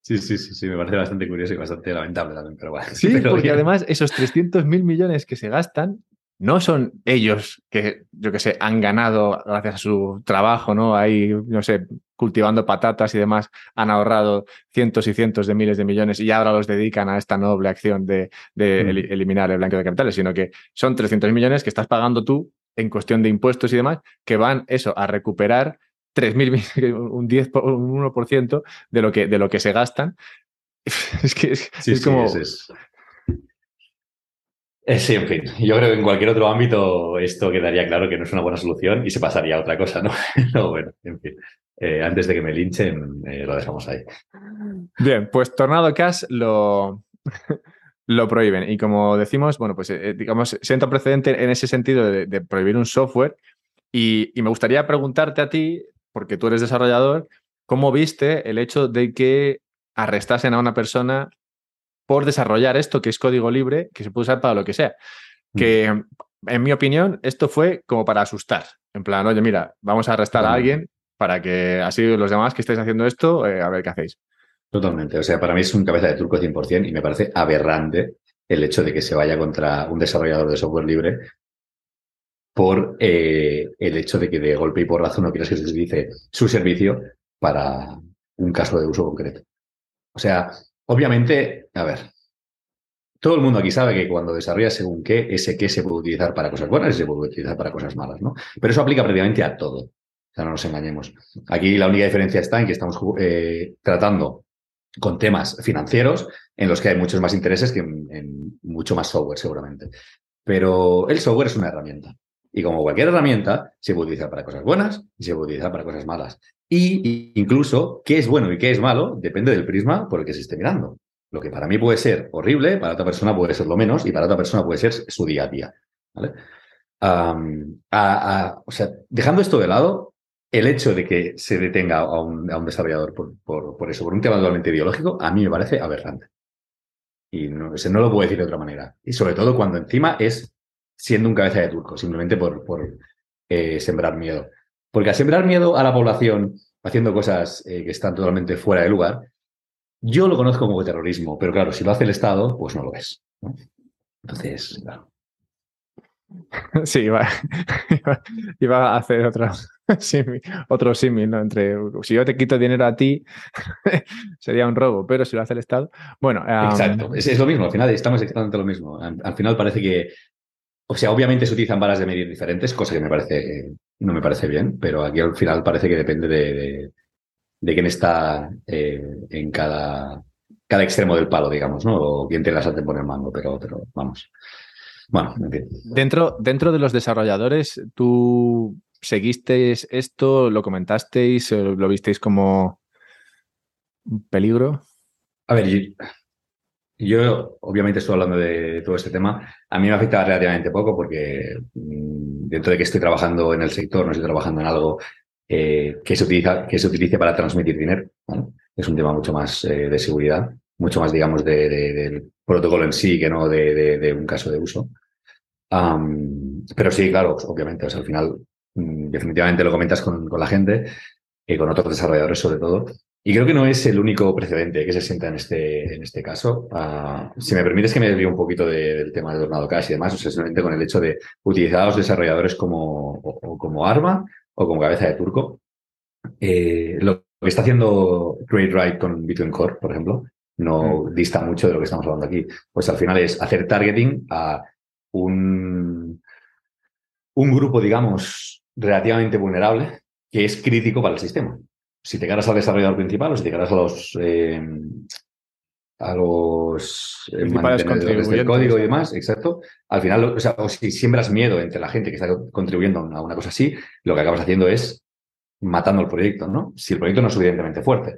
Sí, sí, sí, sí, me parece bastante curioso y bastante lamentable también, pero bueno. Sí, porque bien. Además esos trescientos mil millones que se gastan no son ellos que, yo que sé, han ganado gracias a su trabajo, ¿no? Ahí, no sé, cultivando patatas y demás, han ahorrado cientos y cientos de miles de millones y ahora los dedican a esta noble acción de, de mm. eliminar el blanqueo de capitales, sino que son trescientos millones que estás pagando tú en cuestión de impuestos y demás, que van, eso, a recuperar tres mil, un diez, un uno por ciento de lo que, de lo que se gastan. Es que es, sí, es como... Sí, es, es. Sí, en fin, yo creo que en cualquier otro ámbito esto quedaría claro que no es una buena solución y se pasaría a otra cosa, ¿no? No, bueno, en fin, eh, antes de que me linchen eh, lo dejamos ahí. Bien, pues Tornado Cash lo, lo prohíben y como decimos, bueno, pues eh, digamos, sienta precedente en ese sentido de, de prohibir un software y, y me gustaría preguntarte a ti, porque tú eres desarrollador, ¿cómo viste el hecho de que arrestasen a una persona por desarrollar esto que es código libre, que se puede usar para lo que sea? Que, en mi opinión, esto fue como para asustar. En plan, oye, mira, vamos a arrestar a alguien para que así los demás que estáis haciendo esto, eh, a ver qué hacéis. Totalmente. O sea, para mí es un cabeza de turco cien por ciento y me parece aberrante el hecho de que se vaya contra un desarrollador de software libre por eh, el hecho de que de golpe y porrazo no quieras que se utilice su servicio para un caso de uso concreto. O sea... Obviamente, a ver, todo el mundo aquí sabe que cuando desarrollas según qué, ese qué se puede utilizar para cosas buenas y se puede utilizar para cosas malas, ¿no? Pero eso aplica prácticamente a todo. O sea, no nos engañemos. Aquí la única diferencia está en que estamos eh, tratando con temas financieros en los que hay muchos más intereses que en, en mucho más software, seguramente. Pero el software es una herramienta. Y como cualquier herramienta, se puede utilizar para cosas buenas y se puede utilizar para cosas malas. Y incluso qué es bueno y qué es malo depende del prisma por el que se esté mirando. Lo que para mí puede ser horrible, para otra persona puede ser lo menos y para otra persona puede ser su día a día, ¿vale? Um, a, a, o sea, dejando esto de lado, el hecho de que se detenga a un, a un desarrollador por, por, por eso, por un tema totalmente ideológico, a mí me parece aberrante. Y no, no lo puedo decir de otra manera. Y sobre todo cuando encima es... siendo un cabeza de turco, simplemente por, por eh, sembrar miedo. Porque al sembrar miedo a la población haciendo cosas eh, que están totalmente fuera de lugar, yo lo conozco como terrorismo, pero claro, si lo hace el Estado, pues no lo es, ¿no? Entonces, claro. Sí, iba, iba, iba a hacer otro símil, otro símil, ¿no? Entre, si yo te quito dinero a ti, sería un robo, pero si lo hace el Estado, bueno... Um... Exacto, es, es lo mismo, al final estamos exactamente lo mismo. Al, al final parece que... O sea, obviamente se utilizan varas de medir diferentes, cosa que me parece eh, no me parece bien, pero aquí al final parece que depende de, de, de quién está eh, en cada, cada extremo del palo, digamos, ¿no? O quién te la salte por el mango, pero, pero vamos. Bueno, en fin. Dentro, dentro de los desarrolladores, ¿tú seguisteis esto? ¿Lo comentasteis? ¿Lo visteis como un peligro? A ver, yo... Yo, obviamente, estoy hablando de todo este tema. A mí me afecta relativamente poco porque dentro de que estoy trabajando en el sector, no estoy trabajando en algo eh, que se utiliza, que se utilice para transmitir dinero, ¿no? Es un tema mucho más eh, de seguridad, mucho más, digamos, de, de, del protocolo en sí que no de, de, de un caso de uso. Um, pero sí, claro, obviamente, o sea, al final mm, definitivamente lo comentas con, con la gente, eh, con otros desarrolladores sobre todo. Y creo que no es el único precedente que se sienta en este, en este caso. Uh, si me permites que me desvíe un poquito de, del tema de Tornado Cash y demás, o sea, simplemente con el hecho de utilizar a los desarrolladores como, o, o como arma o como cabeza de turco. Eh, lo que está haciendo CreateRight con Bitcoin Core, por ejemplo, no dista mucho de lo que estamos hablando aquí. Pues al final es hacer targeting a un, un grupo, digamos, relativamente vulnerable que es crítico para el sistema. Si te cargas al desarrollador principal o si te cargas a los, eh, a los mantenedores del código y demás, exacto. Al final, o sea, o si siembras miedo entre la gente que está contribuyendo a una cosa así, lo que acabas haciendo es matando el proyecto, ¿no? Si el proyecto no es suficientemente fuerte.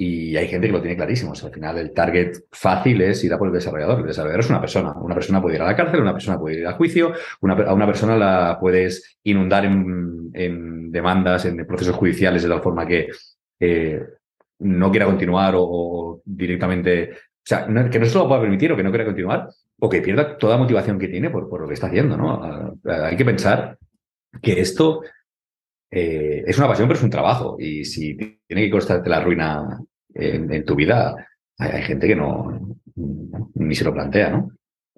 Y hay gente que lo tiene clarísimo. O sea, al final, el target fácil es ir a por el desarrollador. El desarrollador es una persona. Una persona puede ir a la cárcel, una persona puede ir a juicio, una, a una persona la puedes inundar en, en demandas, en procesos judiciales, de tal forma que eh, no quiera continuar o, o directamente... O sea, no, que no se lo pueda permitir o que no quiera continuar o que pierda toda motivación que tiene por, por lo que está haciendo, ¿no? Hay que pensar que esto... Eh, es una pasión, pero es un trabajo. Y si tiene que costarte la ruina en, en tu vida, hay, hay gente que no ni se lo plantea, ¿no?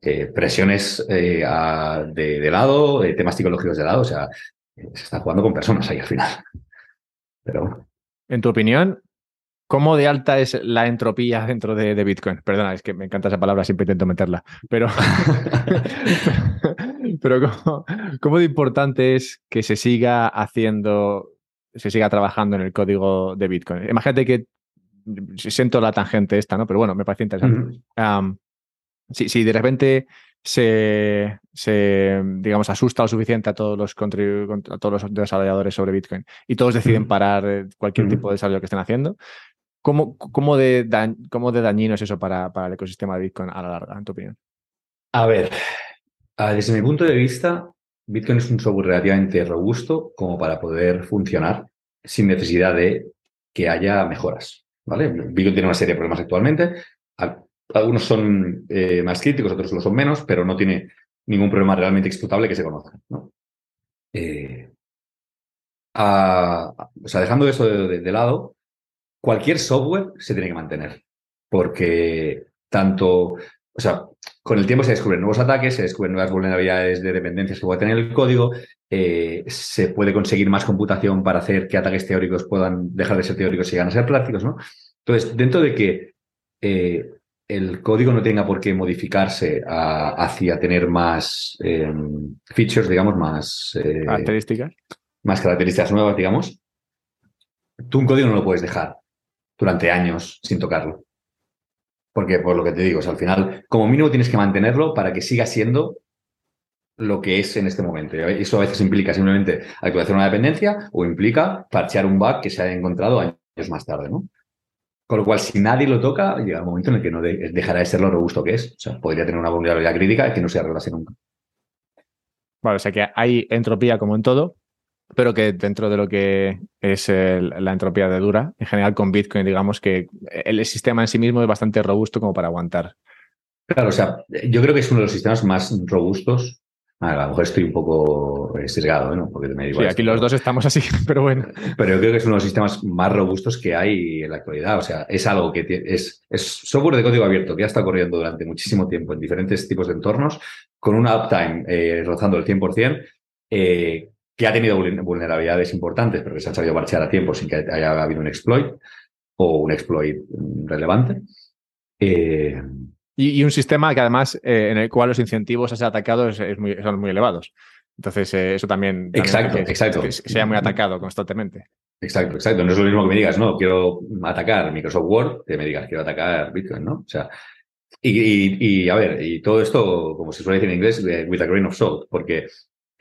Eh, presiones eh, a, de, de lado, eh, temas psicológicos de lado, o sea, eh, se está jugando con personas ahí al final. Pero bueno. En tu opinión, ¿cómo de alta es la entropía dentro de, de Bitcoin? Perdona, es que me encanta esa palabra, siempre intento meterla. Pero, pero ¿cómo, ¿cómo de importante es que se siga haciendo, se siga trabajando en el código de Bitcoin? Imagínate que, siento la tangente esta, ¿no? Pero bueno, me parece interesante. Uh-huh. um, si, si de repente se, se, digamos, asusta lo suficiente a todos los contribu- a todos los desarrolladores sobre Bitcoin y todos deciden uh-huh. parar cualquier uh-huh. tipo de desarrollo que estén haciendo, ¿Cómo, cómo, de da, ¿Cómo de dañino es eso para, para el ecosistema de Bitcoin a la larga, en tu opinión? A ver, desde mi punto de vista, Bitcoin es un software relativamente robusto como para poder funcionar sin necesidad de que haya mejoras, ¿vale? Bitcoin tiene una serie de problemas actualmente. Algunos son eh, más críticos, otros lo son menos, pero no tiene ningún problema realmente explotable que se conozca, ¿no? Eh, a, o sea, dejando eso de, de, de lado... Cualquier software se tiene que mantener porque tanto, o sea, con el tiempo se descubren nuevos ataques, se descubren nuevas vulnerabilidades de dependencias que puede tener el código, eh, se puede conseguir más computación para hacer que ataques teóricos puedan dejar de ser teóricos y llegar a ser prácticos, ¿no? Entonces, dentro de que eh, el código no tenga por qué modificarse a, hacia tener más eh, features, digamos, más... Eh, características. Más características nuevas, digamos. Tú un código no lo puedes dejar durante años sin tocarlo. Porque, por lo que te digo, o sea, al final, como mínimo tienes que mantenerlo para que siga siendo lo que es en este momento. Y eso a veces implica simplemente actualizar una dependencia o implica parchear un bug que se haya encontrado años más tarde, ¿no? Con lo cual, si nadie lo toca, llega un momento en el que no de- dejará de ser lo robusto que es. O sea, podría tener una vulnerabilidad crítica que no se arreglase nunca. Vale, o sea que hay entropía como en todo, pero que dentro de lo que es el, la entropía de dura, en general con Bitcoin, digamos que el sistema en sí mismo es bastante robusto como para aguantar. Claro, o sea, yo creo que es uno de los sistemas más robustos. A lo mejor estoy un poco sesgado, ¿no? Porque me digo sí, aquí esto, los dos estamos así, pero bueno. Pero yo creo que es uno de los sistemas más robustos que hay en la actualidad. O sea, es algo que t- es, es software de código abierto que ha estado corriendo durante muchísimo tiempo en diferentes tipos de entornos, con una uptime eh, rozando el cien por ciento, eh, que ha tenido vulnerabilidades importantes, pero que se han sabido parchear a tiempo sin que haya habido un exploit o un exploit relevante. Eh... Y, y un sistema que además eh, en el cual los incentivos a ser atacados es muy, son muy elevados. Entonces eh, eso también... también exacto, es, exacto. Que sea muy atacado constantemente. Exacto, exacto. No es lo mismo que me digas, no, quiero atacar Microsoft Word, que me digas, quiero atacar Bitcoin, ¿no? O sea... Y, y, y a ver, y todo esto, como se suele decir en inglés, with a grain of salt, porque...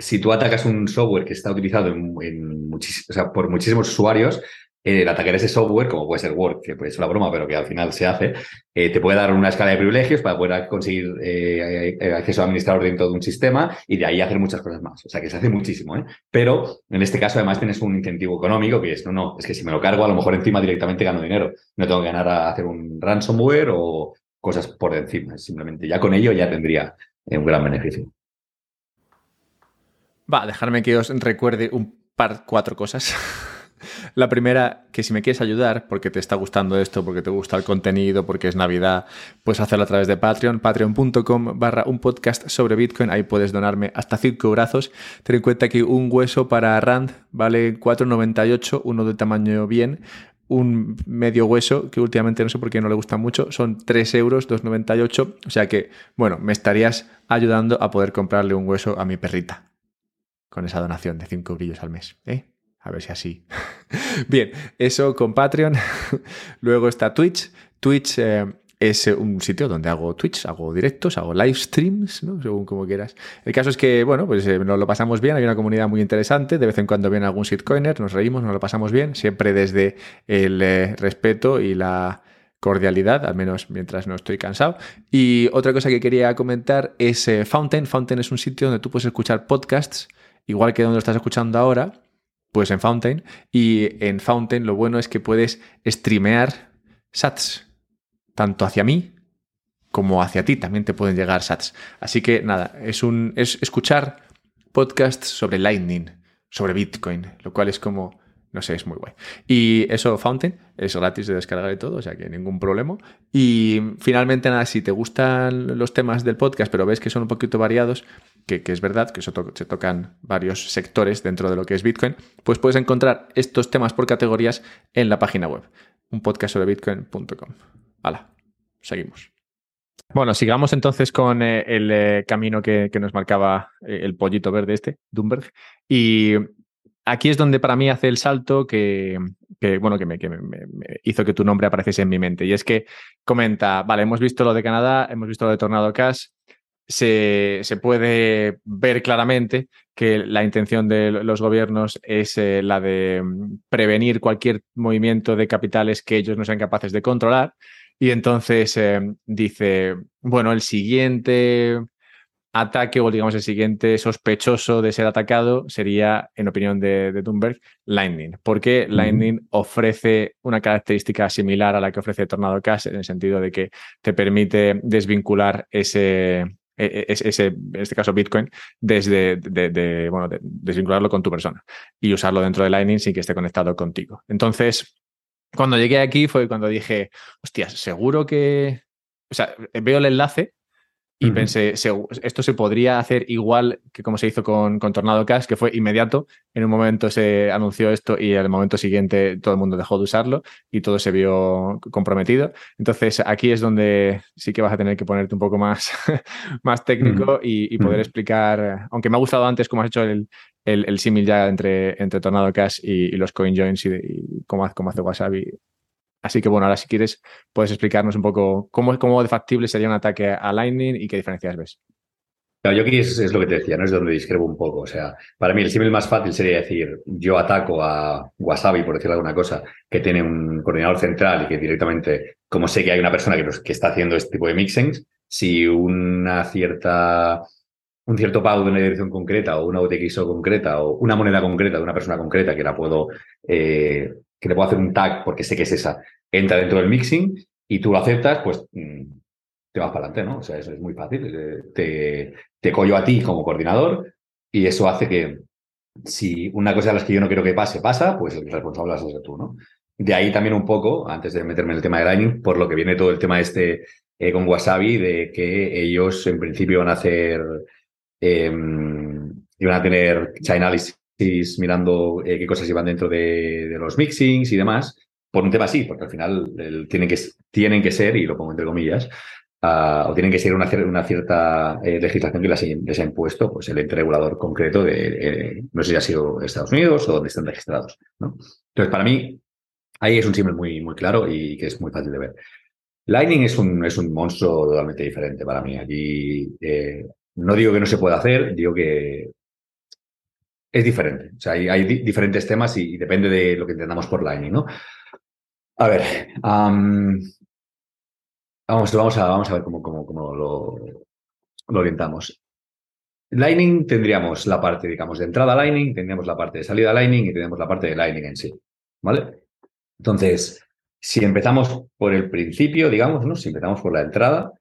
Si tú atacas un software que está utilizado en, en muchis, o sea, por muchísimos usuarios, eh, el atacar ese software, como puede ser Word, que puede ser una broma, pero que al final se hace, eh, te puede dar una escala de privilegios para poder conseguir eh, acceso a administrador dentro de un sistema y de ahí hacer muchas cosas más. O sea, que se hace muchísimo, ¿eh? Pero en este caso, además, tienes un incentivo económico que es, no, no, es que si me lo cargo, a lo mejor encima directamente gano dinero. No tengo que ganar a hacer un ransomware o cosas por encima. Simplemente ya con ello ya tendría eh, un gran beneficio. Va, dejarme que os recuerde un par, cuatro cosas. La primera, que si me quieres ayudar, porque te está gustando esto, porque te gusta el contenido, porque es Navidad, puedes hacerlo a través de Patreon, patreon.com barra un podcast sobre Bitcoin. Ahí puedes donarme hasta cinco brazos. Ten en cuenta que un hueso para Rand vale cuatro noventa y ocho, uno de tamaño bien. Un medio hueso, que últimamente no sé por qué no le gusta mucho, son tres euros, dos noventa y ocho. O sea que, bueno, me estarías ayudando a poder comprarle un hueso a mi perrita. Con esa donación de cinco brillos al mes, ¿eh? A ver si así. Bien, eso con Patreon. Luego está Twitch. Twitch eh, es un sitio donde hago tweets, hago directos, hago live streams, ¿no? Según como quieras. El caso es que, bueno, pues eh, nos lo pasamos bien, hay una comunidad muy interesante, de vez en cuando viene algún shitcoiner, nos reímos, nos lo pasamos bien, siempre desde el eh, respeto y la cordialidad, al menos mientras no estoy cansado. Y otra cosa que quería comentar es eh, Fountain. Fountain es un sitio donde tú puedes escuchar podcasts, igual que donde lo estás escuchando ahora, pues en Fountain. Y en Fountain lo bueno es que puedes streamear sats, tanto hacia mí como hacia ti también te pueden llegar sats. Así que nada, es un es escuchar podcasts sobre Lightning, sobre Bitcoin, lo cual es como, no sé, es muy guay. Y eso, Fountain, es gratis de descargar y todo, o sea que ningún problema. Y finalmente nada, si te gustan los temas del podcast, pero ves que son un poquito variados, que, que es verdad que se, to- se tocan varios sectores dentro de lo que es Bitcoin, pues puedes encontrar estos temas por categorías en la página web, un podcast sobre bitcoin punto com. Hala, seguimos. Bueno, sigamos entonces con eh, el eh, camino que, que nos marcaba eh, el pollito verde este, Doomberg. Y aquí es donde para mí hace el salto que, que bueno, que, me, que me, me hizo que tu nombre apareciese en mi mente. Y es que comenta, vale, hemos visto lo de Canadá, hemos visto lo de Tornado Cash, se, se puede ver claramente que la intención de los gobiernos es eh, la de prevenir cualquier movimiento de capitales que ellos no sean capaces de controlar. Y entonces eh, dice, bueno, el siguiente ataque o digamos el siguiente sospechoso de ser atacado sería, en opinión de, de Doomberg, Lightning. Porque Lightning ofrece una característica similar a la que ofrece Tornado Cash en el sentido de que te permite desvincular ese... Ese, en este caso Bitcoin, desde de, de, de, bueno, de, desvincularlo con tu persona y usarlo dentro de Lightning sin que esté conectado contigo. Entonces, cuando llegué aquí fue cuando dije, hostias, seguro que... O sea, veo el enlace y uh-huh. pensé, se, esto se podría hacer igual que como se hizo con, con Tornado Cash, que fue inmediato. En un momento se anunció esto y al momento siguiente todo el mundo dejó de usarlo y todo se vio comprometido. Entonces, aquí es donde sí que vas a tener que ponerte un poco más, más técnico uh-huh. y, y poder uh-huh. explicar, aunque me ha gustado antes cómo has hecho el, el, el símil ya entre, entre Tornado Cash y, y los CoinJoins y, y cómo, cómo hace Wasabi. Así que, bueno, ahora si quieres puedes explicarnos un poco cómo, cómo de factible sería un ataque a Lightning y qué diferencias ves. Claro, yo aquí es, es lo que te decía, ¿no? Es donde discrepo un poco. O sea, para mí el símil más fácil sería decir, yo ataco a Wasabi, por decirle alguna cosa, que tiene un coordinador central y que directamente, como sé que hay una persona que, nos, que está haciendo este tipo de mixings, si una cierta... un cierto pago de una dirección concreta o una U T X O concreta o una moneda concreta de una persona concreta que la puedo eh, que le puedo hacer un tag porque sé que es esa, entra dentro del mixing y tú lo aceptas, pues te vas para adelante, ¿no? O sea, eso es muy fácil. Te, te collo a ti como coordinador y eso hace que si una cosa de las que yo no quiero que pase, pasa, pues el responsable vas a ser tú, ¿no? De ahí también un poco, antes de meterme en el tema de Lightning, por lo que viene todo el tema este eh, con Wasabi, de que ellos en principio van a hacer... Eh, iban a tener Chainalysis mirando eh, qué cosas llevan dentro de, de los mixings y demás, por un tema así, porque al final el, tienen, que, tienen que ser, y lo pongo entre comillas, uh, o tienen que ser una, una cierta eh, legislación que les, les ha impuesto pues el ente regulador concreto de, eh, no sé si ha sido Estados Unidos o donde están registrados, ¿no? Entonces, para mí, ahí es un símbolo muy, muy claro y que es muy fácil de ver. Lightning es un, es un monstruo totalmente diferente para mí. Aquí... Eh, No digo que no se pueda hacer, digo que es diferente. O sea, hay, hay di- diferentes temas y, y depende de lo que entendamos por Lightning, ¿no? A ver, um, vamos, vamos, a, vamos a ver cómo, cómo, cómo lo, lo orientamos. Lightning tendríamos la parte, digamos, de entrada Lightning, tendríamos la parte de salida Lightning y tenemos la parte de Lightning en sí, ¿vale? Entonces, si empezamos por el principio, digamos, ¿no? Si empezamos por la entrada,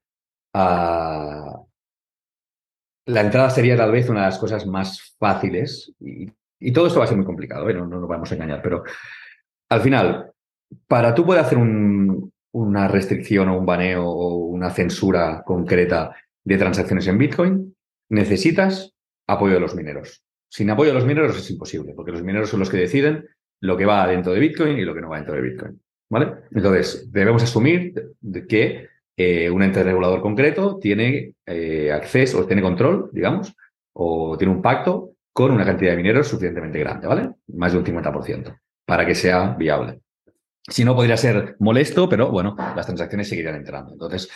a... Uh, La entrada sería tal vez una de las cosas más fáciles y, y todo esto va a ser muy complicado, ¿eh? No, no nos vamos a engañar, pero al final, para tú poder hacer un, una restricción o un baneo o una censura concreta de transacciones en Bitcoin, necesitas apoyo de los mineros. Sin apoyo de los mineros es imposible, porque los mineros son los que deciden lo que va dentro de Bitcoin y lo que no va dentro de Bitcoin, ¿vale? Entonces, debemos asumir que... Eh, un ente regulador concreto tiene eh, acceso, o tiene control, digamos, o tiene un pacto con una cantidad de mineros suficientemente grande, ¿vale? Más de un cincuenta por ciento, para que sea viable. Si no, podría ser molesto, pero bueno, las transacciones seguirían entrando. Entonces,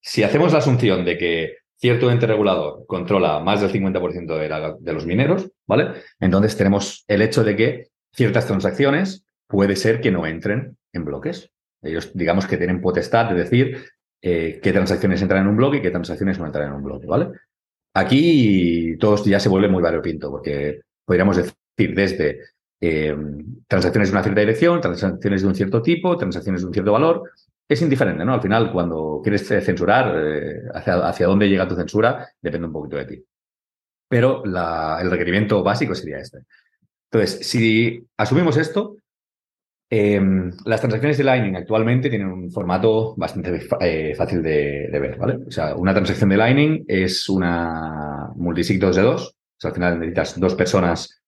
si hacemos la asunción de que cierto ente regulador controla más del cincuenta por ciento de, la, de los mineros, ¿vale? Entonces tenemos el hecho de que ciertas transacciones puede ser que no entren en bloques. Ellos, digamos, que tienen potestad de decir eh, qué transacciones entran en un bloque y qué transacciones no entran en un bloque, ¿vale? Aquí todos ya se vuelve muy variopinto, porque podríamos decir desde eh, transacciones de una cierta dirección, transacciones de un cierto tipo, transacciones de un cierto valor. Es indiferente, ¿no? Al final, cuando quieres censurar, eh, hacia, hacia dónde llega tu censura, depende un poquito de ti. Pero la, el requerimiento básico sería este. Entonces, si asumimos esto, eh, las transacciones de Lightning actualmente tienen un formato bastante eh, fácil de, de ver, ¿vale? O sea, una transacción de Lightning es una multisig dos de dos. O sea, al final necesitas dos personas.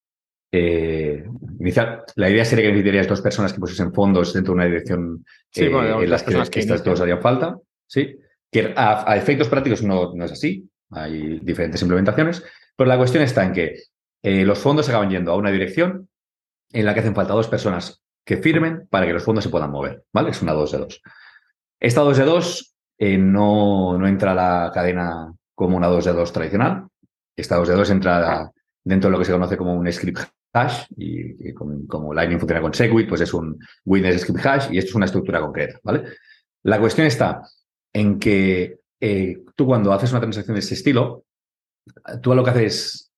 Eh, iniciar, la idea sería que necesitarías dos personas que pusiesen fondos dentro de una dirección, sí, eh, bueno, en las que, que estas dos harían falta, ¿sí? Que a, a efectos prácticos no, no es así, hay diferentes implementaciones, pero la cuestión está en que eh, los fondos acaban yendo a una dirección en la que hacen falta dos personas que firmen para que los fondos se puedan mover, ¿vale? Es una dos de dos. Esta dos de dos eh, no, no entra a la cadena como una dos de dos tradicional, esta dos de dos entra a, dentro de lo que se conoce como un script hash, y, y con, como Lightning funciona con SegWit, pues es un witness script hash, y esto es una estructura concreta, ¿vale? La cuestión está en que eh, tú, cuando haces una transacción de este estilo, tú a lo que haces,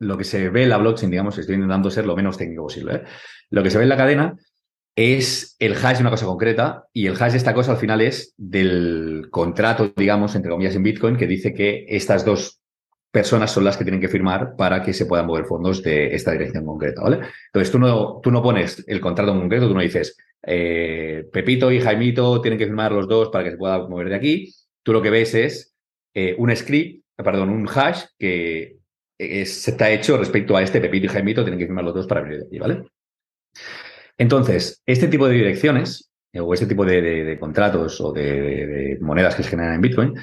lo que se ve en la blockchain, digamos, estoy intentando ser lo menos técnico posible, ¿eh? Lo que se ve en la cadena es el hash de una cosa concreta, y el hash de esta cosa al final es del contrato, digamos, entre comillas, en Bitcoin, que dice que estas dos personas son las que tienen que firmar para que se puedan mover fondos de esta dirección concreta, ¿vale? Entonces, tú no, tú no pones el contrato en concreto, tú no dices eh, Pepito y Jaimito tienen que firmar los dos para que se pueda mover de aquí. Tú lo que ves es eh, un script, perdón, un hash que es, está hecho respecto a este Pepito y Jaimito tienen que firmar los dos para venir de aquí, ¿vale? Entonces, este tipo de direcciones eh, o este tipo de, de, de contratos o de, de, de monedas que se generan en Bitcoin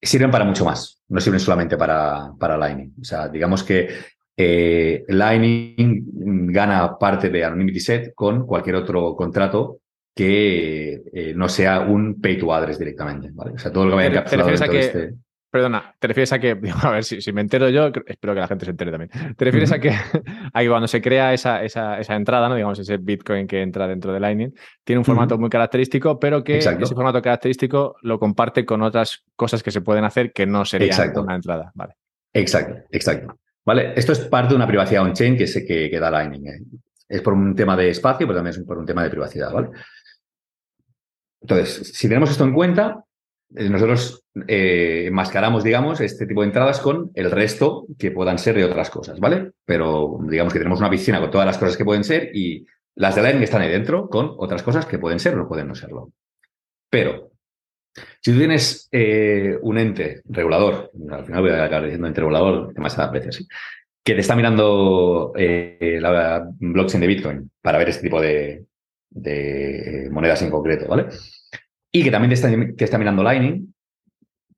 sirven para mucho más, no sirven solamente para, para Lightning. O sea, digamos que eh, Lightning gana parte de Anonymity Set con cualquier otro contrato que eh, no sea un pay to address directamente, ¿vale? O sea, todo lo que vaya encapsulado dentro de este... Perdona, ¿te refieres a que, a ver, si, si me entero yo, espero que la gente se entere también, ¿te refieres a que ahí cuando se crea esa, esa, esa entrada, ¿no? Digamos, ese Bitcoin que entra dentro de Lightning, tiene un formato uh-huh. muy característico, pero que Exacto. ese formato característico lo comparte con otras cosas que se pueden hacer que no serían Exacto. una entrada, ¿vale? Exacto, exacto. Vale, esto es parte de una privacidad on-chain que, se, que, que da Lightning, ¿eh? Es por un tema de espacio, pero también es por un tema de privacidad, ¿vale? Entonces, si tenemos esto en cuenta, nosotros eh, enmascaramos, digamos, este tipo de entradas con el resto que puedan ser de otras cosas, ¿vale? Pero digamos que tenemos una piscina con todas las cosas que pueden ser y las de Lightning están ahí dentro con otras cosas que pueden ser o no pueden no serlo. Pero si tú tienes eh, un ente regulador, al final voy a acabar diciendo ente regulador, que más veces, ¿sí? que te está mirando eh, la blockchain de Bitcoin para ver este tipo de, de monedas en concreto, ¿vale? Y que también te está, te está mirando Lightning,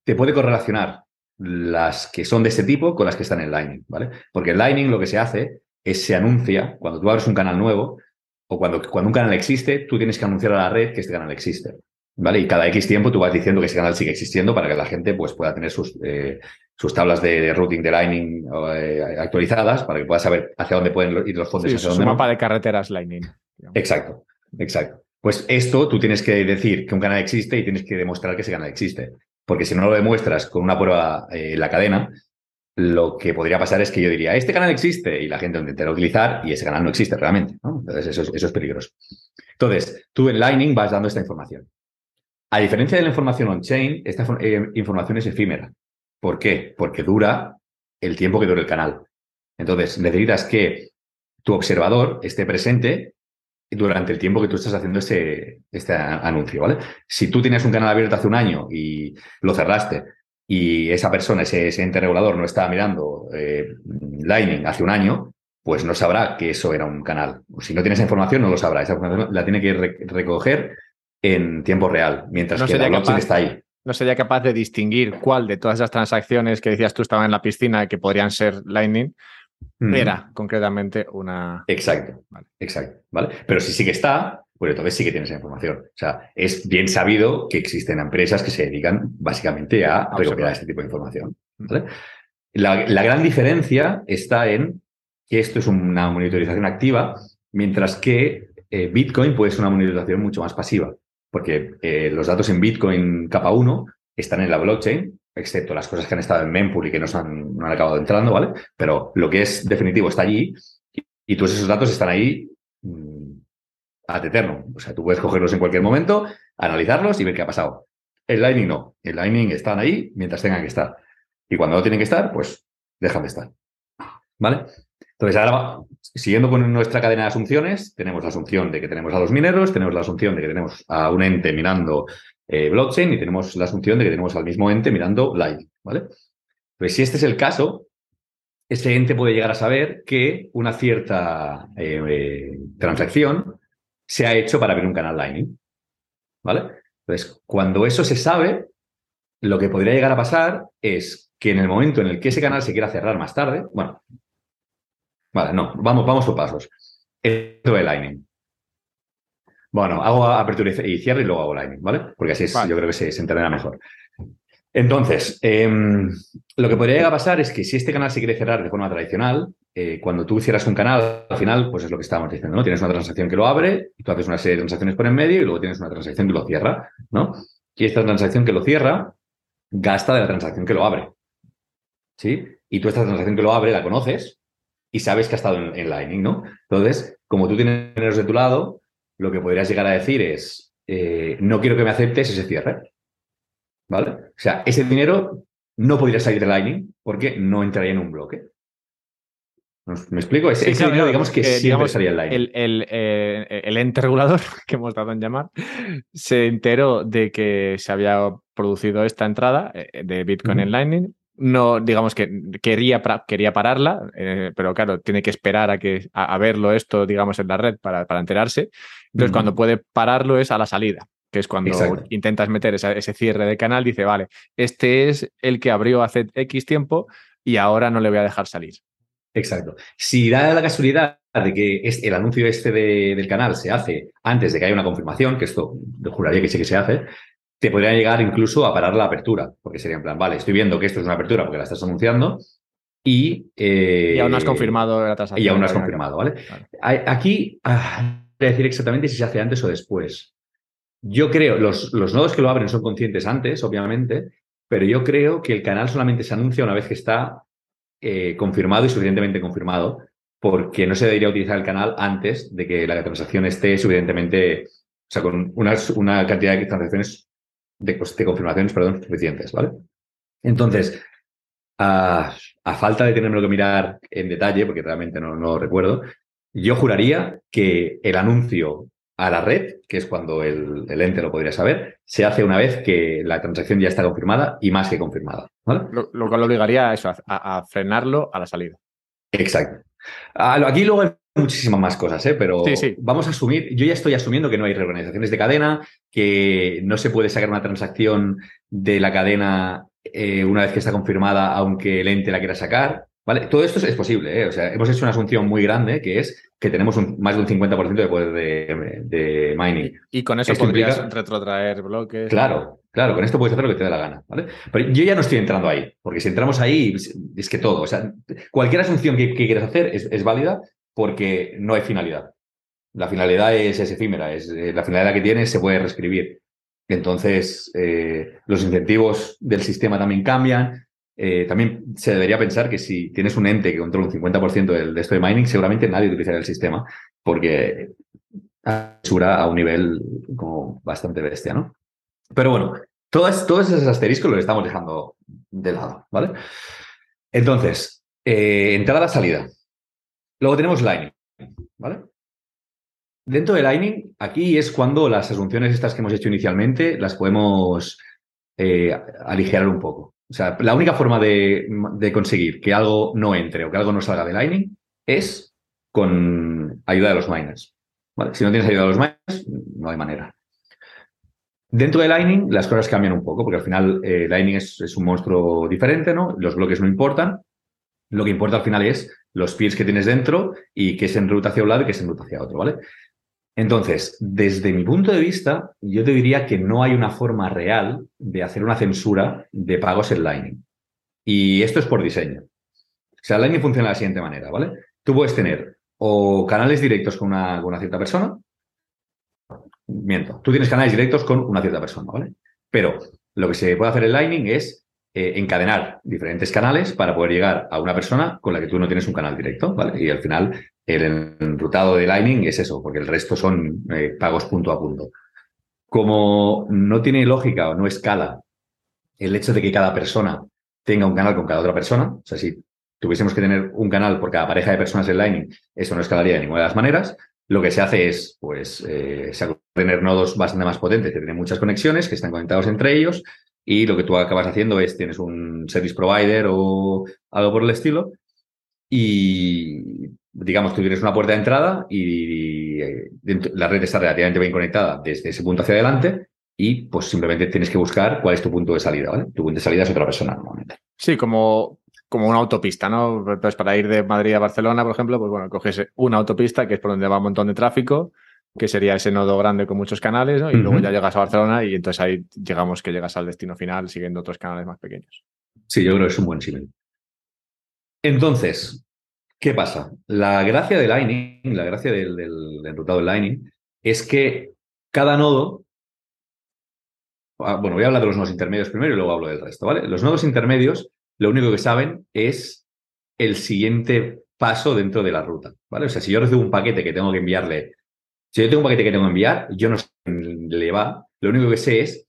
te puede correlacionar las que son de este tipo con las que están en Lightning, ¿vale? Porque en Lightning lo que se hace es se anuncia, cuando tú abres un canal nuevo o cuando, cuando un canal existe, tú tienes que anunciar a la red que este canal existe, ¿vale? Y cada X tiempo tú vas diciendo que ese canal sigue existiendo para que la gente, pues, pueda tener sus, eh, sus tablas de, de routing de Lightning eh, actualizadas para que pueda saber hacia dónde pueden ir los fondos. Sí, hacia es dónde un mapa no. de carreteras Lightning. Exacto, exacto. Pues esto tú tienes que decir que un canal existe y tienes que demostrar que ese canal existe. Porque si no lo demuestras con una prueba eh, en la cadena, lo que podría pasar es que yo diría, este canal existe, y la gente lo intentará utilizar y ese canal no existe realmente, ¿no? Entonces eso es, eso es peligroso. Entonces, tú en Lightning vas dando esta información. A diferencia de la información on-chain, esta eh, información es efímera. ¿Por qué? Porque dura el tiempo que dura el canal. Entonces, necesitas que tu observador esté presente durante el tiempo que tú estás haciendo este, este anuncio, ¿vale? Si tú tienes un canal abierto hace un año y lo cerraste y esa persona, ese, ese ente regulador no estaba mirando eh, Lightning hace un año, pues no sabrá que eso era un canal. Si no tiene esa información, no lo sabrá. Esa información la tiene que re- recoger en tiempo real, mientras no que la blockchain está ahí. ¿No sería capaz de distinguir cuál de todas esas transacciones que decías tú estaban en la piscina que podrían ser Lightning? Era, mm. concretamente, una... Exacto, vale. exacto, ¿vale? Pero si sí que está, pues entonces sí que tienes esa información. O sea, es bien sabido que existen empresas que se dedican básicamente a recopilar este tipo de información, ¿vale? La, la gran diferencia está en que esto es una monitorización activa, mientras que eh, Bitcoin puede ser una monitorización mucho más pasiva, porque eh, los datos en Bitcoin capa uno están en la blockchain, excepto las cosas que han estado en mempool y que no, se han, no han acabado entrando, ¿vale? Pero lo que es definitivo está allí y, y todos esos datos están ahí mmm, ad eternum. O sea, tú puedes cogerlos en cualquier momento, analizarlos y ver qué ha pasado. El Lightning no. El Lightning están ahí mientras tengan que estar. Y cuando no tienen que estar, pues dejan de estar, ¿vale? Entonces, ahora, siguiendo con nuestra cadena de asunciones, tenemos la asunción de que tenemos a los mineros, tenemos la asunción de que tenemos a un ente mirando eh, blockchain y tenemos la asunción de que tenemos al mismo ente mirando Lightning, ¿vale? Pues si este es el caso, ese ente puede llegar a saber que una cierta eh, eh, transacción se ha hecho para abrir un canal Lightning, ¿vale? Entonces, cuando eso se sabe, lo que podría llegar a pasar es que en el momento en el que ese canal se quiera cerrar más tarde, bueno, vale, no, vamos, vamos por pasos. Esto de Lightning. Bueno, hago apertura y cierre y luego hago Lightning, ¿vale? Porque así es, vale. Yo creo que se, se entenderá mejor. Entonces, eh, lo que podría llegar a pasar es que si este canal se quiere cerrar de forma tradicional, eh, cuando tú cierras un canal, al final, pues es lo que estábamos diciendo, ¿no? Tienes una transacción que lo abre, y tú haces una serie de transacciones por en medio y luego tienes una transacción que lo cierra, ¿no? Y esta transacción que lo cierra gasta de la transacción que lo abre. ¿Sí? Y tú esta transacción que lo abre la conoces y sabes que ha estado en, en Lightning, ¿no? Entonces, como tú tienes mineros de tu lado, lo que podrías llegar a decir es eh, no quiero que me aceptes ese cierre, ¿vale? O sea, ese dinero no podría salir de Lightning porque no entraría en un bloque. ¿Me explico? Es, sí, ese claro, dinero, digamos que eh, siempre digamos, salía en Lightning. El, el, eh, el ente regulador que hemos dado en llamar se enteró de que se había producido esta entrada de Bitcoin mm. en Lightning. No, digamos que quería, quería pararla, eh, pero claro, tiene que esperar a que a, a verlo esto, digamos, en la red para, para enterarse. Entonces, uh-huh. cuando puede pararlo es a la salida, que es cuando Exacto. intentas meter esa, ese cierre de canal, dice, vale, este es el que abrió hace X tiempo y ahora no le voy a dejar salir. Exacto. Si da la casualidad de que es el anuncio este de, del canal se hace antes de que haya una confirmación, que esto juraría que sí que se hace, te podría llegar incluso a parar la apertura, porque sería en plan, vale, estoy viendo que esto es una apertura porque la estás anunciando y... Eh, y aún no has confirmado la transacción. Y aún no has confirmado, ¿vale? Vale. Aquí, ah, voy a decir exactamente si se hace antes o después. Yo creo, los, los nodos que lo abren son conscientes antes, obviamente, pero yo creo que el canal solamente se anuncia una vez que está eh, confirmado y suficientemente confirmado, porque no se debería utilizar el canal antes de que la transacción esté suficientemente... O sea, con una, una cantidad de transacciones... De, de confirmaciones, perdón, suficientes, ¿vale? Entonces, a, a falta de tenerme lo que mirar en detalle, porque realmente no, no lo recuerdo, yo juraría que el anuncio a la red, que es cuando el, el ente lo podría saber, se hace una vez que la transacción ya está confirmada y más que confirmada, ¿vale? Lo, lo cual obligaría a eso, a, a frenarlo a la salida. Exacto. Aquí luego hay muchísimas más cosas, ¿eh? Pero sí, sí. Vamos a asumir, yo ya estoy asumiendo que no hay reorganizaciones de cadena, que no se puede sacar una transacción de la cadena eh, una vez que está confirmada, aunque el ente la quiera sacar, ¿vale? Todo esto es posible, ¿eh? O sea, hemos hecho una asunción muy grande, que es que tenemos un, más de un cincuenta por ciento de poder de, de mining. Y con eso esto podrías implica... retrotraer bloques. Claro, claro, con esto puedes hacer lo que te dé la gana, ¿vale? Pero yo ya no estoy entrando ahí, porque si entramos ahí es que todo, o sea, cualquier asunción que, que quieras hacer es, es válida porque no hay finalidad. La finalidad es, es efímera, es, eh, la finalidad que tienes se puede reescribir. Entonces, eh, los incentivos del sistema también cambian. Eh, también se debería pensar que si tienes un ente que controla un cincuenta por ciento del, de esto de mining, seguramente nadie utilizará el sistema porque asura a un nivel como bastante bestia, ¿no? Pero bueno, todas, todos esos asteriscos los estamos dejando de lado, ¿vale? Entonces, eh, entrada-salida. Luego tenemos Lightning, ¿vale? Dentro de Lightning, aquí es cuando las asunciones estas que hemos hecho inicialmente las podemos eh, aligerar un poco. O sea, la única forma de, de conseguir que algo no entre o que algo no salga de Lightning es con ayuda de los miners, ¿vale? Si no tienes ayuda de los miners, no hay manera. Dentro de Lightning, las cosas cambian un poco, porque al final eh, Lightning es, es un monstruo diferente, ¿no? Los bloques no importan. Lo que importa al final es los peers que tienes dentro y qué se enruta hacia un lado y qué se enruta hacia otro, ¿vale? Entonces, desde mi punto de vista, yo te diría que no hay una forma real de hacer una censura de pagos en Lightning. Y esto es por diseño. O sea, Lightning funciona de la siguiente manera, ¿vale? Tú puedes tener o canales directos con una, con una cierta persona. Miento, tú tienes canales directos con una cierta persona, ¿vale? Pero lo que se puede hacer en Lightning es eh, encadenar diferentes canales para poder llegar a una persona con la que tú no tienes un canal directo, ¿vale? Y al final el enrutado de Lightning es eso, porque el resto son eh, pagos punto a punto. Como no tiene lógica o no escala el hecho de que cada persona tenga un canal con cada otra persona, o sea, si tuviésemos que tener un canal por cada pareja de personas en Lightning, eso no escalaría de ninguna de las maneras. Lo que se hace es, pues, eh, tener nodos bastante más potentes que tienen muchas conexiones, que están conectados entre ellos, y lo que tú acabas haciendo es, tienes un service provider o algo por el estilo, y, digamos, tú tienes una puerta de entrada y eh, la red está relativamente bien conectada desde ese punto hacia adelante, y, pues, simplemente tienes que buscar cuál es tu punto de salida, ¿vale? Tu punto de salida es otra persona, normalmente. Sí, como... como una autopista, ¿no? Entonces, para ir de Madrid a Barcelona, por ejemplo, pues bueno, coges una autopista que es por donde va un montón de tráfico, que sería ese nodo grande con muchos canales, ¿no? Y uh-huh. luego ya llegas a Barcelona y entonces ahí llegamos que llegas al destino final siguiendo otros canales más pequeños. Sí, yo creo que es un buen símil. Entonces, ¿qué pasa? La gracia de Lightning, la gracia del, del enrutado de Lightning es que cada nodo... Bueno, voy a hablar de los nodos intermedios primero y luego hablo del resto, ¿vale? Los nodos intermedios lo único que saben es el siguiente paso dentro de la ruta, ¿vale? O sea, si yo recibo un paquete que tengo que enviarle, si yo tengo un paquete que tengo que enviar, yo no sé dónde le va, lo único que sé es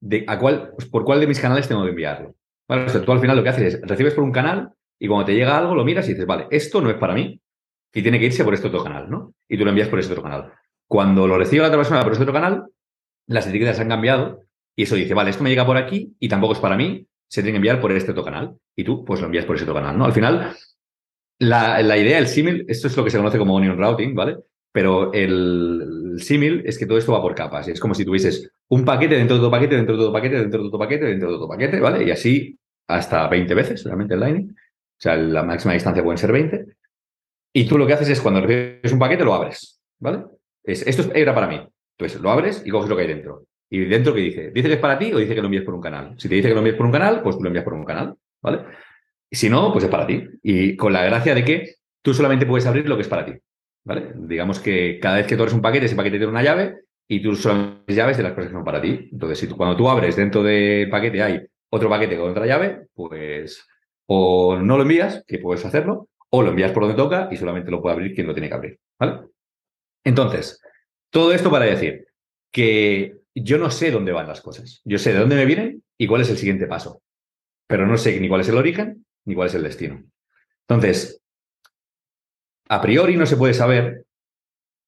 de a cuál, pues por cuál de mis canales tengo que enviarlo. Bueno, o sea, tú al final lo que haces es, recibes por un canal y cuando te llega algo lo miras y dices, vale, esto no es para mí y tiene que irse por este otro canal, ¿no? Y tú lo envías por ese otro canal. Cuando lo recibe la otra persona por ese otro canal, las etiquetas han cambiado y eso dice, vale, esto me llega por aquí y tampoco es para mí, se tiene que enviar por este otro canal y tú pues lo envías por ese otro canal, ¿no? Al final, la, la idea, el símil, esto es lo que se conoce como onion routing, ¿vale? Pero el, el símil es que todo esto va por capas y es como si tuvieses un paquete dentro de otro paquete, dentro de otro paquete, dentro de otro paquete, dentro de otro paquete, ¿vale? Y así hasta veinte veces, realmente, en Lightning. O sea, la máxima distancia pueden ser veinte. Y tú lo que haces es cuando recibes un paquete lo abres, ¿vale? Es, esto era para mí. Entonces lo abres y coges lo que hay dentro. ¿Y dentro qué dice? ¿Dice que es para ti o dice que lo envías por un canal? Si te dice que lo envías por un canal, pues tú lo envías por un canal, ¿vale? Si no, pues es para ti. Y con la gracia de que tú solamente puedes abrir lo que es para ti, ¿vale? Digamos que cada vez que tú abres un paquete, ese paquete tiene una llave y tú solo abres llaves de las cosas que son para ti. Entonces, si tú, cuando tú abres dentro del paquete hay otro paquete con otra llave, pues o no lo envías, que puedes hacerlo, o lo envías por donde toca y solamente lo puede abrir quien lo tiene que abrir, ¿vale? Entonces, todo esto para decir que yo no sé dónde van las cosas. Yo sé de dónde me vienen y cuál es el siguiente paso. Pero no sé ni cuál es el origen ni cuál es el destino. Entonces, a priori no se puede saber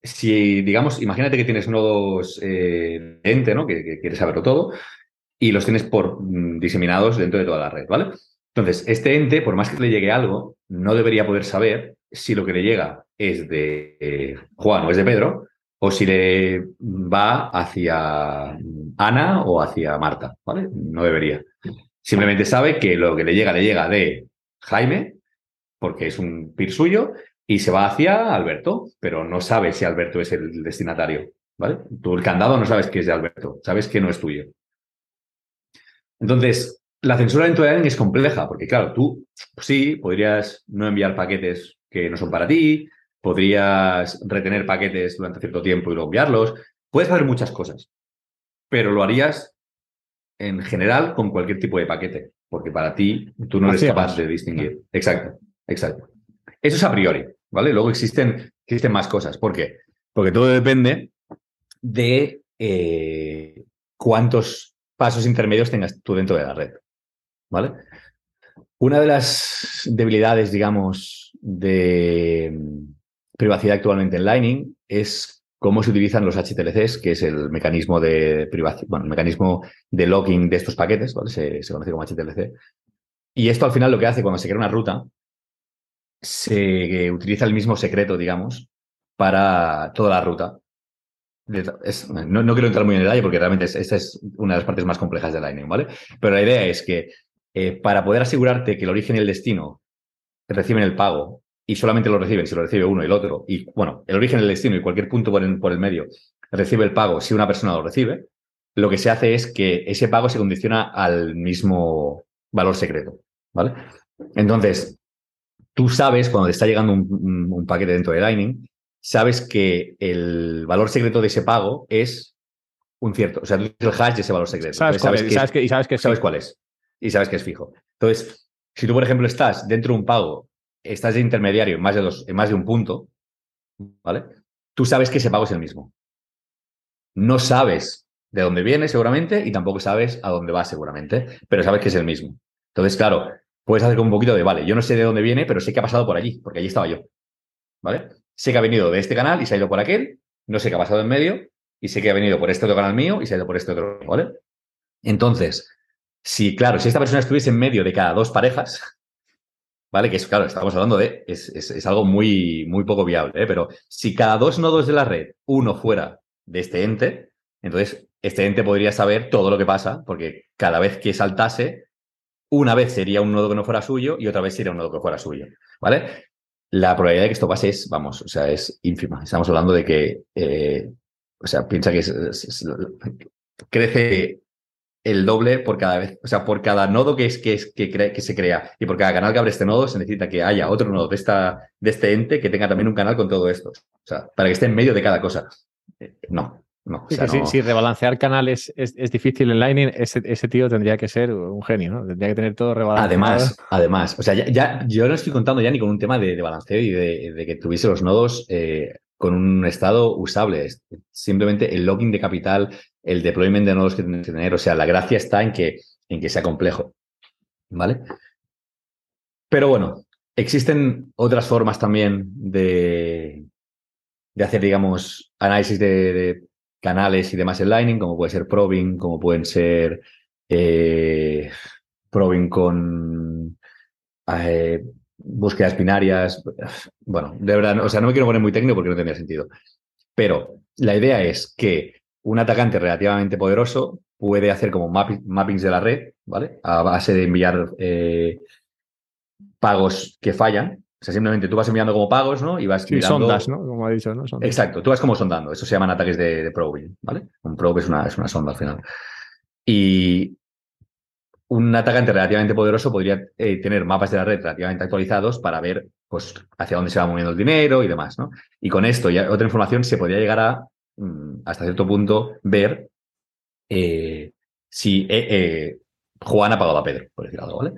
si, digamos, imagínate que tienes nodos eh, de ente, ¿no? Que, que quieres saberlo todo y los tienes por diseminados dentro de toda la red, ¿vale? Entonces, este ente, por más que le llegue algo, no debería poder saber si lo que le llega es de eh, Juan o es de Pedro, o si le va hacia Ana o hacia Marta, ¿vale? No debería. Simplemente sabe que lo que le llega, le llega de Jaime, porque es un peer suyo, y se va hacia Alberto, pero no sabe si Alberto es el destinatario, ¿vale? Tú el candado no sabes que es de Alberto, sabes que no es tuyo. Entonces, la censura dentro de Lightning es compleja, porque claro, tú pues sí, podrías no enviar paquetes que no son para ti, podrías retener paquetes durante cierto tiempo y luego enviarlos. Puedes hacer muchas cosas, pero lo harías en general con cualquier tipo de paquete, porque para ti tú no eres capaz de distinguir. Exacto, exacto. Eso es a priori, ¿vale? Luego existen, existen más cosas. ¿Por qué? Porque todo depende de eh, cuántos pasos intermedios tengas tú dentro de la red, ¿vale? Una de las debilidades, digamos, de privacidad actualmente en Lightning es cómo se utilizan los H T L Cs, que es el mecanismo de privacidad, bueno, el mecanismo de locking de estos paquetes, ¿vale? Se, se conoce como H T L C. Y esto al final lo que hace cuando se crea una ruta, se utiliza el mismo secreto, digamos, para toda la ruta. Es, no, no quiero entrar muy en detalle porque realmente es, esta es una de las partes más complejas de Lightning, ¿vale? Pero la idea es que eh, para poder asegurarte que el origen y el destino reciben el pago y solamente lo recibe, si lo recibe uno y el otro, y bueno, el origen, el destino y cualquier punto por el, por el medio recibe el pago, si una persona lo recibe, lo que se hace es que ese pago se condiciona al mismo valor secreto, ¿vale? Entonces, tú sabes, cuando te está llegando un, un, un paquete dentro de Lightning, sabes que el valor secreto de ese pago es un cierto, o sea, tú dices el hash de ese valor secreto. ¿Sabes cuál es? Y sabes que es fijo. Entonces, si tú, por ejemplo, estás dentro de un pago, estás de intermediario en más de, dos, en más de un punto, ¿vale? Tú sabes que ese pago es el mismo. No sabes de dónde viene, seguramente, y tampoco sabes a dónde va, seguramente, pero sabes que es el mismo. Entonces, claro, puedes hacer como un poquito de, vale, yo no sé de dónde viene, pero sé que ha pasado por allí, porque allí estaba yo, ¿vale? Sé que ha venido de este canal y se ha ido por aquel, no sé qué ha pasado en medio, y sé que ha venido por este otro canal mío y se ha ido por este otro, ¿vale? Entonces, si, claro, si esta persona estuviese en medio de cada dos parejas, ¿vale? Que es, claro, estamos hablando de, es, es, es algo muy, muy poco viable, ¿eh? Pero si cada dos nodos de la red, uno fuera de este ente, entonces este ente podría saber todo lo que pasa, porque cada vez que saltase, una vez sería un nodo que no fuera suyo y otra vez sería un nodo que fuera suyo, ¿vale? La probabilidad de que esto pase es, vamos, o sea, es ínfima. Estamos hablando de que, eh, o sea, piensa que es, es, es, crece el doble por cada vez, o sea, por cada nodo que, es, que, es, que, crea, que se crea y por cada canal que abre este nodo se necesita que haya otro nodo de, esta, de este ente que tenga también un canal con todo esto, o sea, para que esté en medio de cada cosa. Eh, no. No, o sea, si, no... si rebalancear canales es, es difícil en Lightning, ese, ese tío tendría que ser un genio, ¿no? Tendría que tener todo rebalanceado. Además, además, o sea, ya, ya yo no estoy contando ya ni con un tema de, de balanceo y de, de que tuviese los nodos eh, con un estado usable. Simplemente el locking de capital, el deployment de nodos que tienes que tener, o sea, la gracia está en que, en que sea complejo, ¿vale? Pero bueno, existen otras formas también de, de hacer, digamos, análisis de, de canales y demás en Lightning, como puede ser probing, como pueden ser eh, probing con eh, búsquedas binarias. Bueno, de verdad, o sea, no me quiero poner muy técnico porque no tendría sentido. Pero la idea es que un atacante relativamente poderoso puede hacer como mapp- mappings de la red, ¿vale? A base de enviar eh, pagos que fallan. O sea, simplemente tú vas enviando como pagos, ¿no? Y vas sí, mirando... sondas, ¿no? Como ha dicho, ¿no? Sondas. Exacto. Tú vas como sondando. Eso se llaman ataques de, de probing, ¿vale? Un probe es una, es una sonda al final. Y un atacante relativamente poderoso podría eh, tener mapas de la red relativamente actualizados para ver, pues, hacia dónde se va moviendo el dinero y demás, ¿no? Y con esto y otra información se podría llegar a, hasta cierto punto, ver eh, si eh, eh, Juan ha pagado a Pedro, por decir algo, ¿vale?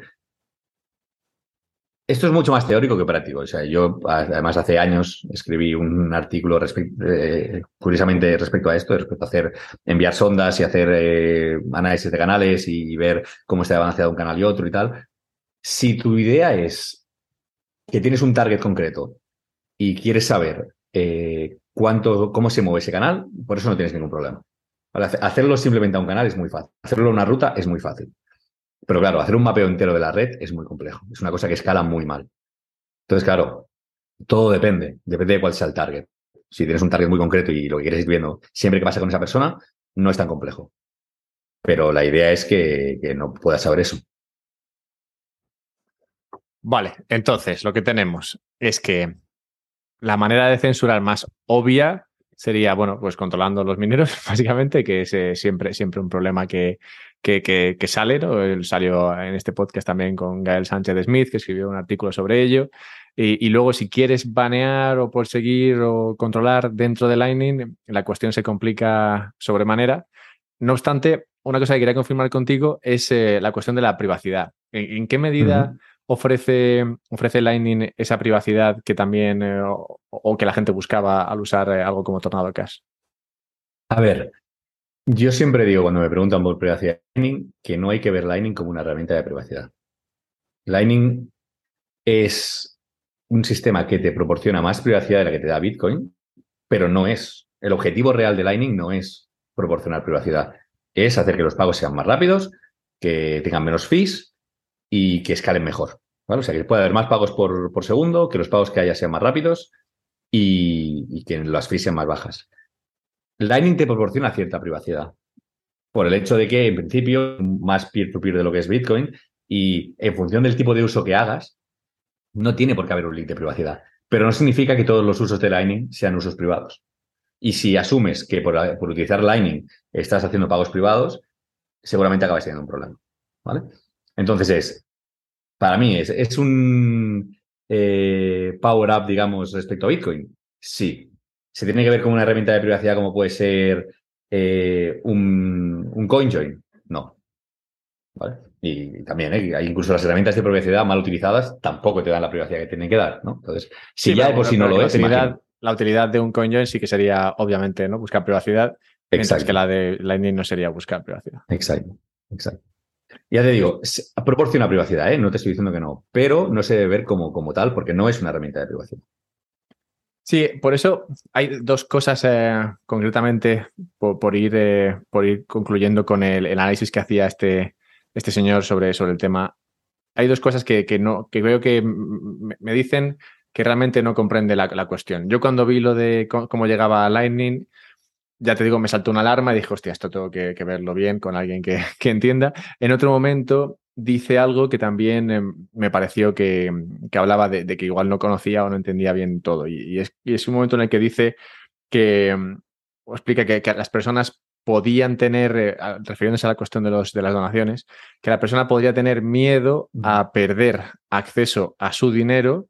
Esto es mucho más teórico que práctico. O sea, yo, además, hace años escribí un artículo, respect- eh, curiosamente, respecto a esto, respecto a hacer enviar sondas y hacer eh, análisis de canales y, y ver cómo está balanceado un canal y otro y tal. Si tu idea es que tienes un target concreto y quieres saber eh, cuánto, cómo se mueve ese canal, por eso no tienes ningún problema. Ahora, hacerlo simplemente a un canal es muy fácil. Hacerlo a una ruta es muy fácil. Pero claro, hacer un mapeo entero de la red es muy complejo. Es una cosa que escala muy mal. Entonces, claro, todo depende. Depende de cuál sea el target. Si tienes un target muy concreto y lo que quieres ir viendo siempre que pasa con esa persona, no es tan complejo. Pero la idea es que, que no puedas saber eso. Vale, entonces lo que tenemos es que la manera de censurar más obvia sería, bueno, pues controlando los mineros, básicamente, que es eh, siempre, siempre un problema que... Que, que, que sale, ¿no? Él salió en este podcast también con Gael Sánchez de Smith, que escribió un artículo sobre ello. Y, y luego, si quieres banear o perseguir o controlar dentro de Lightning, la cuestión se complica sobremanera. No obstante, una cosa que quería confirmar contigo es eh, la cuestión de la privacidad. ¿En, en qué medida uh-huh. ofrece, ofrece Lightning esa privacidad que también eh, o, o que la gente buscaba al usar eh, algo como Tornado Cash? A ver... Yo siempre digo, cuando me preguntan por privacidad de Lightning, que no hay que ver Lightning como una herramienta de privacidad. Lightning es un sistema que te proporciona más privacidad de la que te da Bitcoin, pero no es. El objetivo real de Lightning no es proporcionar privacidad. Es hacer que los pagos sean más rápidos, que tengan menos fees y que escalen mejor, ¿vale? O sea, que pueda haber más pagos por, por segundo, que los pagos que haya sean más rápidos y, y que las fees sean más bajas. Lightning te proporciona cierta privacidad por el hecho de que, en principio, más peer-to-peer de lo que es Bitcoin y en función del tipo de uso que hagas, no tiene por qué haber un leak de privacidad, pero no significa que todos los usos de Lightning sean usos privados. Y si asumes que por, por utilizar Lightning estás haciendo pagos privados, seguramente acabas teniendo un problema, ¿vale? Entonces es, para mí es, es un eh, power up, digamos, respecto a Bitcoin. Sí, se tiene que ver con una herramienta de privacidad como puede ser eh, un, un CoinJoin, no, ¿vale? Y, y también ¿eh? hay incluso las herramientas de privacidad mal utilizadas tampoco te dan la privacidad que tienen que dar, ¿no? Entonces, si sí, ya de por sí no lo es, imagino. La utilidad de un CoinJoin sí que sería, obviamente, ¿no? Buscar privacidad. Exacto. Mientras que la de Lightning no sería buscar privacidad. Exacto, exacto. Ya te digo, proporciona privacidad, ¿eh? No te estoy diciendo que no, pero no se debe ver como, como tal porque no es una herramienta de privacidad. Sí, por eso hay dos cosas eh, concretamente por, por, ir, eh, por ir concluyendo con el, el análisis que hacía este, este señor sobre, sobre el tema. Hay dos cosas que, que, no, que creo que me dicen que realmente no comprende la, la cuestión. Yo cuando vi lo de cómo llegaba Lightning... Ya te digo, me saltó una alarma y dije, hostia, esto tengo que, que verlo bien con alguien que, que entienda. En otro momento dice algo que también eh, me pareció que, que hablaba de, de que igual no conocía o no entendía bien todo. Y, y, es, y es un momento en el que dice que, o explica que, que las personas podían tener, eh, refiriéndose a la cuestión de, los, de las donaciones, que la persona podría tener miedo a perder acceso a su dinero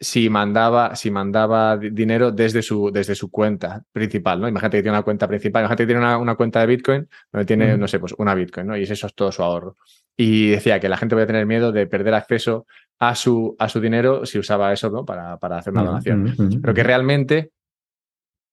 si mandaba, si mandaba dinero desde su, desde su cuenta principal, ¿no? Imagínate que tiene una cuenta principal, imagínate que tiene una, una cuenta de Bitcoin donde tiene, mm. no sé, pues una Bitcoin, ¿no? Y eso es todo su ahorro. Y decía que la gente podía tener miedo de perder acceso a su, a su dinero si usaba eso, ¿no? Para, para hacer una donación. Mm, mm, mm. Pero que realmente,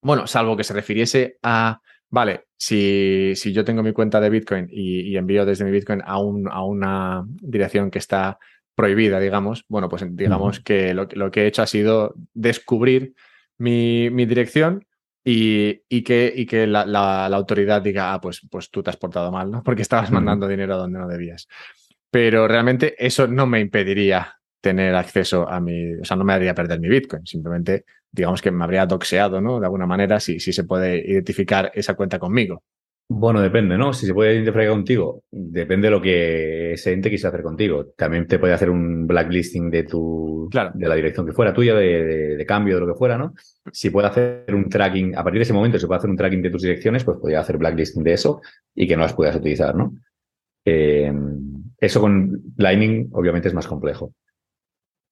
bueno, salvo que se refiriese a, vale, si, si yo tengo mi cuenta de Bitcoin y, y envío desde mi Bitcoin a, un, a una dirección que está... prohibida, digamos, bueno, pues digamos uh-huh. que lo, lo que he hecho ha sido descubrir mi, mi dirección y, y que, y que la, la, la autoridad diga, ah, pues, pues tú te has portado mal, ¿no? Porque estabas uh-huh. mandando dinero a donde no debías. Pero realmente eso no me impediría tener acceso a mi... O sea, no me haría perder mi Bitcoin. Simplemente, digamos que me habría doxeado, ¿no? De alguna manera, si, si se puede identificar esa cuenta conmigo. Bueno, depende, ¿no? Si se puede identificar contigo, depende de lo que ese ente quise hacer contigo. También te puede hacer un blacklisting de tu, claro. de la dirección que fuera tuya, de, de, de cambio, de lo que fuera, ¿no? Si puede hacer un tracking, a partir de ese momento, si puede hacer un tracking de tus direcciones, pues podría hacer blacklisting de eso y que no las puedas utilizar, ¿no? Eh, eso con Lightning, obviamente, es más complejo.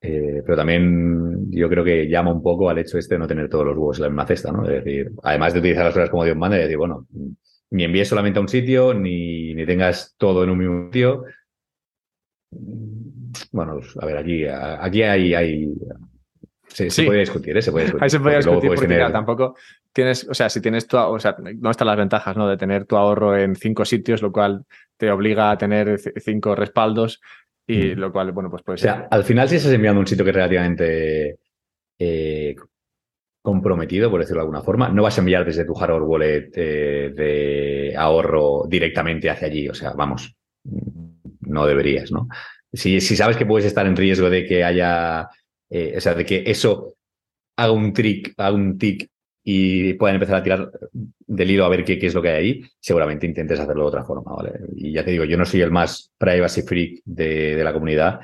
Eh, pero también yo creo que llama un poco al hecho este de no tener todos los huevos en la misma cesta, ¿no? Es decir, además de utilizar las cosas como Dios manda, y decir, bueno... Ni envíes solamente a un sitio, ni, ni tengas todo en un mismo sitio. Bueno, a ver, aquí, aquí hay... hay se, sí. se puede discutir, ¿eh? Se puede discutir. Ahí se puede porque discutir porque, tener... claro, tampoco tienes... O sea, si tienes tu... O sea, no están las ventajas, ¿no? De tener tu ahorro en cinco sitios, lo cual te obliga a tener cinco respaldos y mm. lo cual, bueno, pues puede ser... O sea, al final si estás enviando un sitio que es relativamente... Eh, comprometido, por decirlo de alguna forma, no vas a enviar desde tu hardware wallet eh, de ahorro directamente hacia allí. O sea, vamos, no deberías, ¿no? Si, si sabes que puedes estar en riesgo de que haya... Eh, o sea, de que eso haga un trick, haga un tic y puedan empezar a tirar del hilo a ver qué, qué es lo que hay ahí, seguramente intentes hacerlo de otra forma, ¿vale? Y ya te digo, yo no soy el más privacy freak de, de la comunidad,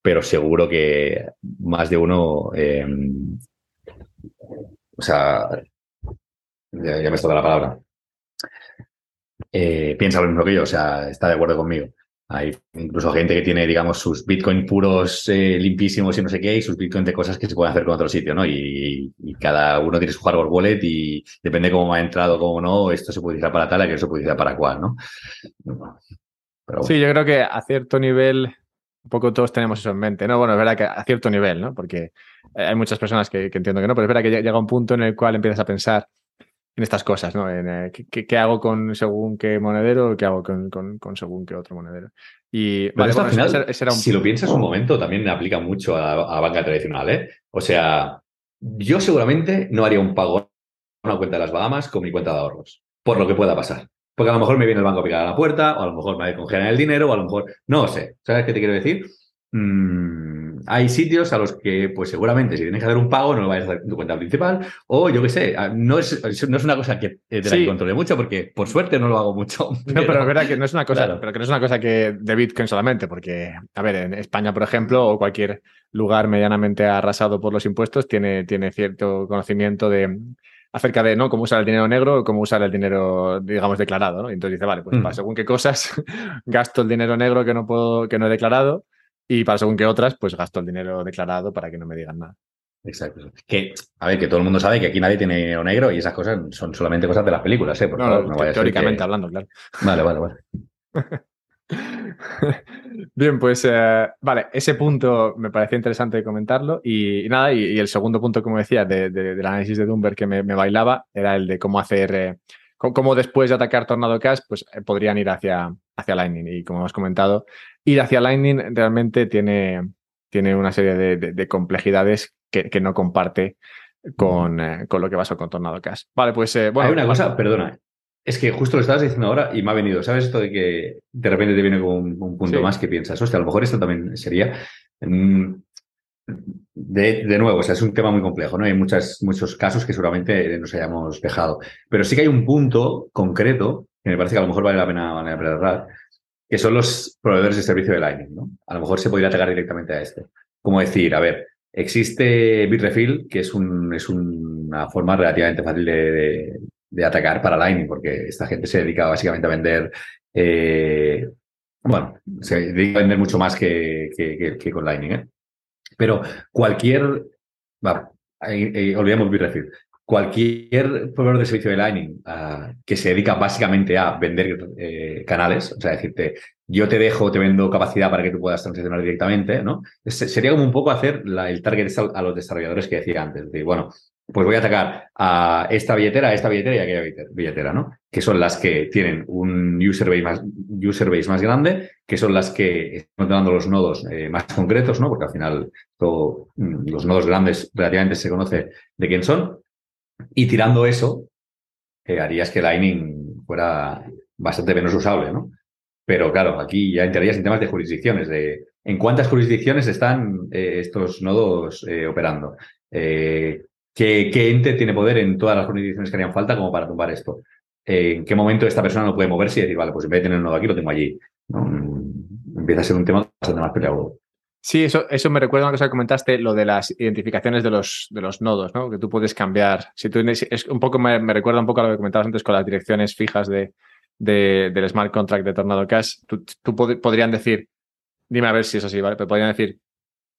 pero seguro que más de uno... Eh, O sea, ya, ya me está la palabra. Eh, piensa lo mismo que yo, o sea, está de acuerdo conmigo. Hay incluso gente que tiene, digamos, sus Bitcoin puros eh, limpísimos y no sé qué, y sus Bitcoin de cosas que se pueden hacer con otro sitio, ¿no? Y, y cada uno tiene su hardware wallet y depende cómo ha entrado, cómo no, esto se puede utilizar para tal, aquello se puede utilizar para cual, ¿no? Bueno, pero bueno. Sí, yo creo que a cierto nivel... Un poco todos tenemos eso en mente, ¿no? Bueno, es verdad que a cierto nivel, ¿no? Porque hay muchas personas que, que entiendo que no, pero es verdad que llega un punto en el cual empiezas a pensar en estas cosas, ¿no? En, eh, ¿qué, ¿Qué hago con según qué monedero o qué hago con, con, con según qué otro monedero? Y vale, bueno, al final, ese, ese era un... si lo piensas un momento, también aplica mucho a, a banca tradicional, ¿eh? O sea, yo seguramente no haría un pago a una cuenta de las Bahamas con mi cuenta de ahorros, por lo que pueda pasar. Porque a lo mejor me viene el banco a picar a la puerta, o a lo mejor me congelan el dinero, o a lo mejor... No sé, ¿sabes qué te quiero decir? Mm, hay sitios a los que, pues seguramente, si tienes que hacer un pago, no lo vayas a hacer en tu cuenta principal, o yo qué sé, no es, no es una cosa que te sí. la controle mucho, porque por suerte no lo hago mucho. Pero... No, pero es verdad que no es una cosa, claro. pero que no es una cosa que de Bitcoin solamente, porque, a ver, en España, por ejemplo, o cualquier lugar medianamente arrasado por los impuestos, tiene, tiene cierto conocimiento de... acerca de, ¿no?, cómo usar el dinero negro, cómo usar el dinero, digamos, declarado, ¿no? Y entonces dice, vale, pues mm. para según qué cosas gasto el dinero negro que no puedo, que no he declarado, y para según qué otras, pues gasto el dinero declarado para que no me digan nada. Exacto. Que, a ver, que todo el mundo sabe que aquí nadie tiene dinero negro y esas cosas son solamente cosas de las películas, ¿eh? Por no, favor, no vaya teóricamente que... hablando, claro. Vale, vale, vale. Bien, pues eh, vale, ese punto me parecía interesante comentarlo y, y nada, y, y el segundo punto, como decía, de, de, del análisis de Doomberg que me, me bailaba era el de cómo hacer, eh, cómo, cómo después de atacar Tornado Cash, pues eh, podrían ir hacia, hacia Lightning, y como hemos comentado, ir hacia Lightning realmente tiene, tiene una serie de, de, de complejidades que, que no comparte con, eh, con lo que pasó con Tornado Cash. Vale, pues eh, bueno. Hay una cosa, perdona. Es que justo lo estabas diciendo ahora y me ha venido, ¿sabes? Esto de que de repente te viene con un, un punto sí. más que piensas, hostia, a lo mejor esto también sería... Mmm, de, de nuevo, o sea, es un tema muy complejo, ¿no? Hay muchas, muchos casos que seguramente nos hayamos dejado. Pero sí que hay un punto concreto que me parece que a lo mejor vale la pena hablar, que son los proveedores de servicio de Lightning, ¿no? A lo mejor se podría atacar directamente a este. Como decir, a ver, existe Bitrefill, que es, un, es una forma relativamente fácil de... de de atacar para Lightning, porque esta gente se dedica básicamente a vender, eh, bueno, se dedica a vender mucho más que, que, que, que con Lightning, ¿eh? Pero cualquier, va, eh, eh, olvidemos Bitrefill, cualquier proveedor de servicio de Lightning uh, que se dedica básicamente a vender eh, canales, o sea, decirte, yo te dejo, te vendo capacidad para que tú puedas transaccionar directamente, ¿no? Se, sería como un poco hacer la, el target a los desarrolladores que decía antes, es decir, bueno, pues voy a atacar a esta billetera, a esta billetera y a aquella billetera, ¿no? Que son las que tienen un user base más, user base más grande, que son las que están controlando los nodos eh, más concretos, ¿no? Porque al final todo, los nodos grandes relativamente se conoce de quién son. Y tirando eso, eh, harías que Lightning fuera bastante menos usable, ¿no? Pero claro, aquí ya entrarías en temas de jurisdicciones, de en cuántas jurisdicciones están eh, estos nodos eh, operando. Eh, ¿Qué, ¿Qué ente tiene poder en todas las jurisdicciones que harían falta como para tumbar esto? ¿En qué momento esta persona no puede moverse y decir, vale, pues en vez de tener un nodo aquí, lo tengo allí? ¿No? Empieza a ser un tema bastante más peleado. Sí, eso, eso me recuerda a una cosa que comentaste, lo de las identificaciones de los, de los nodos, ¿no? Que tú puedes cambiar. Si tú, es un poco, me, me recuerda un poco a lo que comentabas antes con las direcciones fijas de, de, del smart contract de Tornado Cash. Tú, tú pod- podrían decir, dime a ver si es así, ¿vale? Pero podrían decir,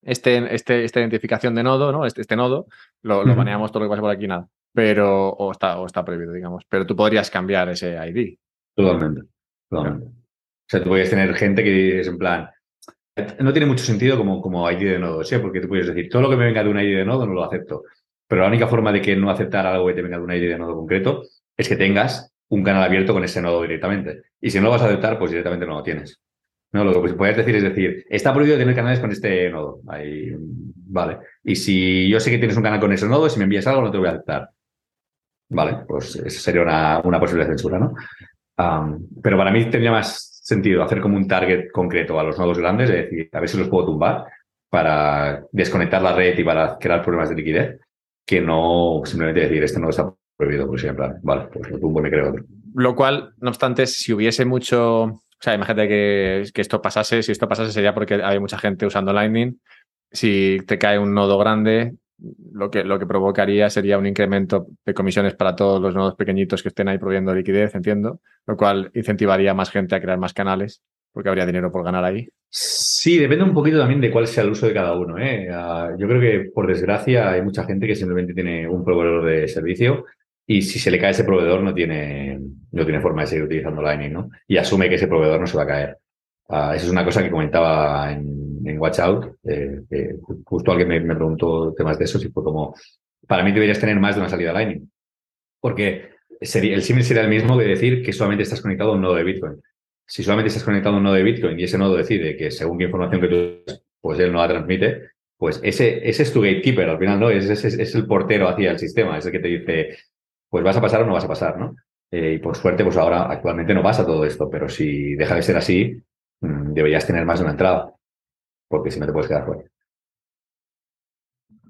Este, este, esta identificación de nodo, ¿no? Este, este nodo, lo, lo baneamos todo lo que pasa por aquí, nada. Pero, o está, o está prohibido, digamos. Pero tú podrías cambiar ese I D. Totalmente. Totalmente. O sea, tú podrías tener gente que es en plan. No tiene mucho sentido como, como I D de nodo, ¿sí? Porque tú puedes decir, todo lo que me venga de un I D de nodo no lo acepto. Pero la única forma de que no aceptar algo que te venga de un I D de nodo concreto es que tengas un canal abierto con ese nodo directamente. Y si no lo vas a aceptar, pues directamente no lo tienes. No, lo que podrías decir es decir, está prohibido tener canales con este nodo. Ahí, vale. Y si yo sé que tienes un canal con ese nodo, si me envías algo no te lo voy a aceptar. Vale, pues esa sería una, una posible censura, ¿no? Um, pero para mí tendría más sentido hacer como un target concreto a los nodos grandes, es decir, a ver si los puedo tumbar para desconectar la red y para crear problemas de liquidez, que no simplemente decir, este nodo está prohibido, pues en plan, vale, pues lo tumbo y me creo otro. Lo cual, no obstante, si hubiese mucho... O sea, imagínate que, que esto pasase. Si esto pasase sería porque hay mucha gente usando Lightning. Si te cae un nodo grande, lo que, lo que provocaría sería un incremento de comisiones para todos los nodos pequeñitos que estén ahí proveyendo liquidez, entiendo. Lo cual incentivaría a más gente a crear más canales porque habría dinero por ganar ahí. Sí, depende un poquito también de cuál sea el uso de cada uno, ¿eh? Uh, yo creo que, por desgracia, hay mucha gente que simplemente tiene un proveedor de servicio y si se le cae ese proveedor no tiene... no tiene forma de seguir utilizando Lightning, ¿no? Y asume que ese proveedor no se va a caer. Uh, eso es una cosa que comentaba en, en Watch Out. Eh, eh, justo alguien me, me preguntó temas de eso y fue como, para mí deberías tener más de una salida Lightning. Porque sería, el símil sería el mismo de decir que solamente estás conectado a un nodo de Bitcoin. Si solamente estás conectado a un nodo de Bitcoin y ese nodo decide que según qué información que tú pues él no la transmite, pues ese, ese es tu gatekeeper al final, ¿no? Es, es, es el portero hacia el sistema. Es el que te dice, pues vas a pasar o no vas a pasar, ¿no? Eh, y por suerte, pues ahora actualmente no pasa todo esto, pero si deja de ser así, mmm, deberías tener más de una entrada, porque si no te puedes quedar fuera.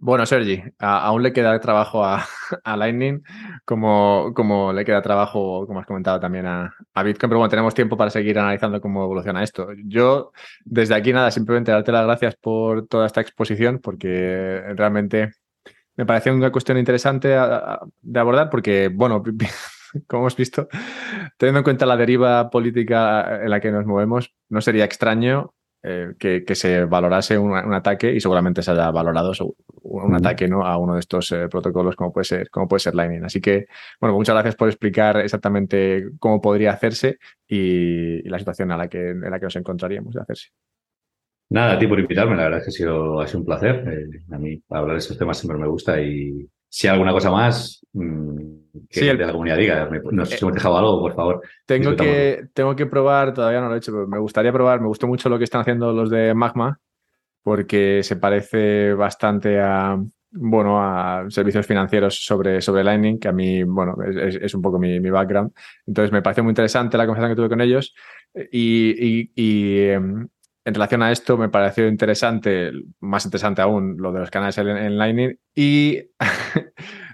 Bueno, Sergi, a, aún le queda trabajo a, a Lightning, como, como le queda trabajo, como has comentado también, a, a Bitcoin, pero bueno, tenemos tiempo para seguir analizando cómo evoluciona esto. Yo, desde aquí, nada, simplemente darte las gracias por toda esta exposición, porque realmente me pareció una cuestión interesante a, a, de abordar, porque, bueno, como hemos visto, teniendo en cuenta la deriva política en la que nos movemos, no sería extraño eh, que, que se valorase un, un ataque, y seguramente se haya valorado un, un ataque, ¿no?, a uno de estos eh, protocolos como puede ser, como puede ser Lightning. Así que, bueno, muchas gracias por explicar exactamente cómo podría hacerse y, y la situación a la que, en la que nos encontraríamos de hacerse. Nada, a ti por invitarme, la verdad es que ha sido, ha sido un placer. Eh, a mí hablar de estos temas siempre me gusta, y si hay alguna cosa más mmm, que sí, el, de la comunidad diga, me, nos eh, hemos dejado algo, por favor. Tengo que, tengo que probar, todavía no lo he hecho, pero me gustaría probar, me gustó mucho lo que están haciendo los de Magma, porque se parece bastante a, bueno, a servicios financieros sobre, sobre Lightning, que a mí, bueno, es, es un poco mi, mi background. Entonces me pareció muy interesante la conversación que tuve con ellos, y... y, y en relación a esto, me pareció interesante, más interesante aún, lo de los canales en, en Lightning, y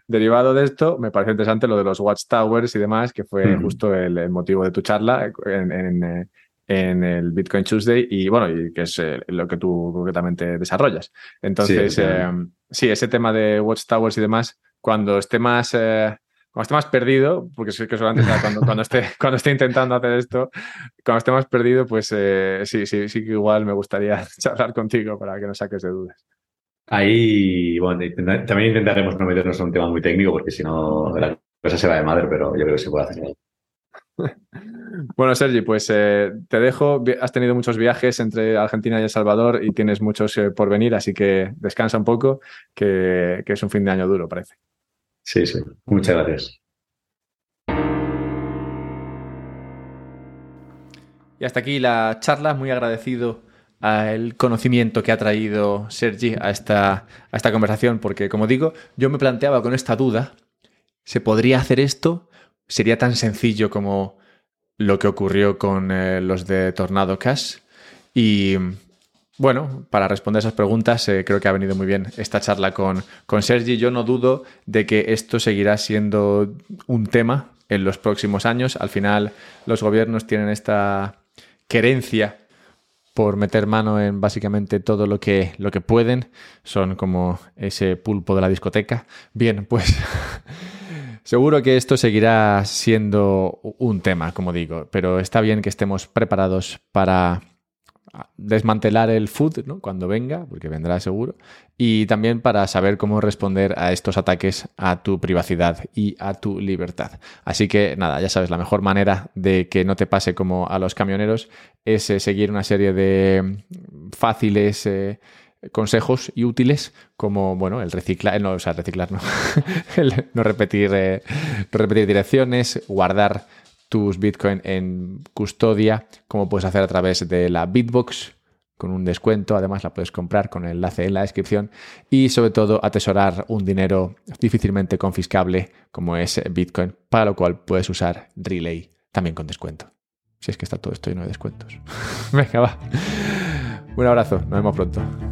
derivado de esto, me pareció interesante lo de los Watchtowers y demás, que fue uh-huh. justo el, el motivo de tu charla en, en, en el Bitcoin Tuesday, y bueno, y que es eh, lo que tú concretamente desarrollas. Entonces, sí, eh, sí, ese tema de Watchtowers y demás, cuando esté más... Eh, Cuando esté más perdido, porque sé que solamente cuando, cuando, esté, cuando esté intentando hacer esto, cuando esté más perdido, pues eh, sí, sí, sí que igual me gustaría charlar contigo para que no saques de dudas. Ahí, bueno, también intentaremos no meternos en un tema muy técnico, porque si no la cosa se va de madre, pero yo creo que se puede hacer. Bueno, Sergi, pues eh, te dejo. Has tenido muchos viajes entre Argentina y El Salvador y tienes muchos eh, por venir, así que descansa un poco, que, que es un fin de año duro, parece. Sí, sí. Muchas gracias. Y hasta aquí la charla. Muy agradecido al conocimiento que ha traído Sergi a esta, a esta conversación, porque, como digo, yo me planteaba con esta duda, ¿se podría hacer esto? ¿Sería tan sencillo como lo que ocurrió con eh, los de Tornado Cash? Y... bueno, para responder esas preguntas eh, creo que ha venido muy bien esta charla con, con Sergi. Yo no dudo de que esto seguirá siendo un tema en los próximos años. Al final, los gobiernos tienen esta querencia por meter mano en básicamente todo lo que, lo que pueden. Son como ese pulpo de la discoteca. Bien, pues... seguro que esto seguirá siendo un tema, como digo. Pero está bien que estemos preparados para... desmantelar el food, ¿no?, cuando venga, porque vendrá seguro, y también para saber cómo responder a estos ataques a tu privacidad y a tu libertad. Así que nada, ya sabes, la mejor manera de que no te pase como a los camioneros es eh, seguir una serie de fáciles eh, consejos y útiles, como bueno, el reciclar, no, o sea, reciclar no, el no repetir, eh, no repetir direcciones, guardar tus Bitcoin en custodia, como puedes hacer a través de la Bitbox, con un descuento. Además, la puedes comprar con el enlace en la descripción. Y sobre todo, atesorar un dinero difícilmente confiscable como es Bitcoin, para lo cual puedes usar Relay también con descuento. Si es que está todo esto lleno de descuentos. Venga, va. Un abrazo. Nos vemos pronto.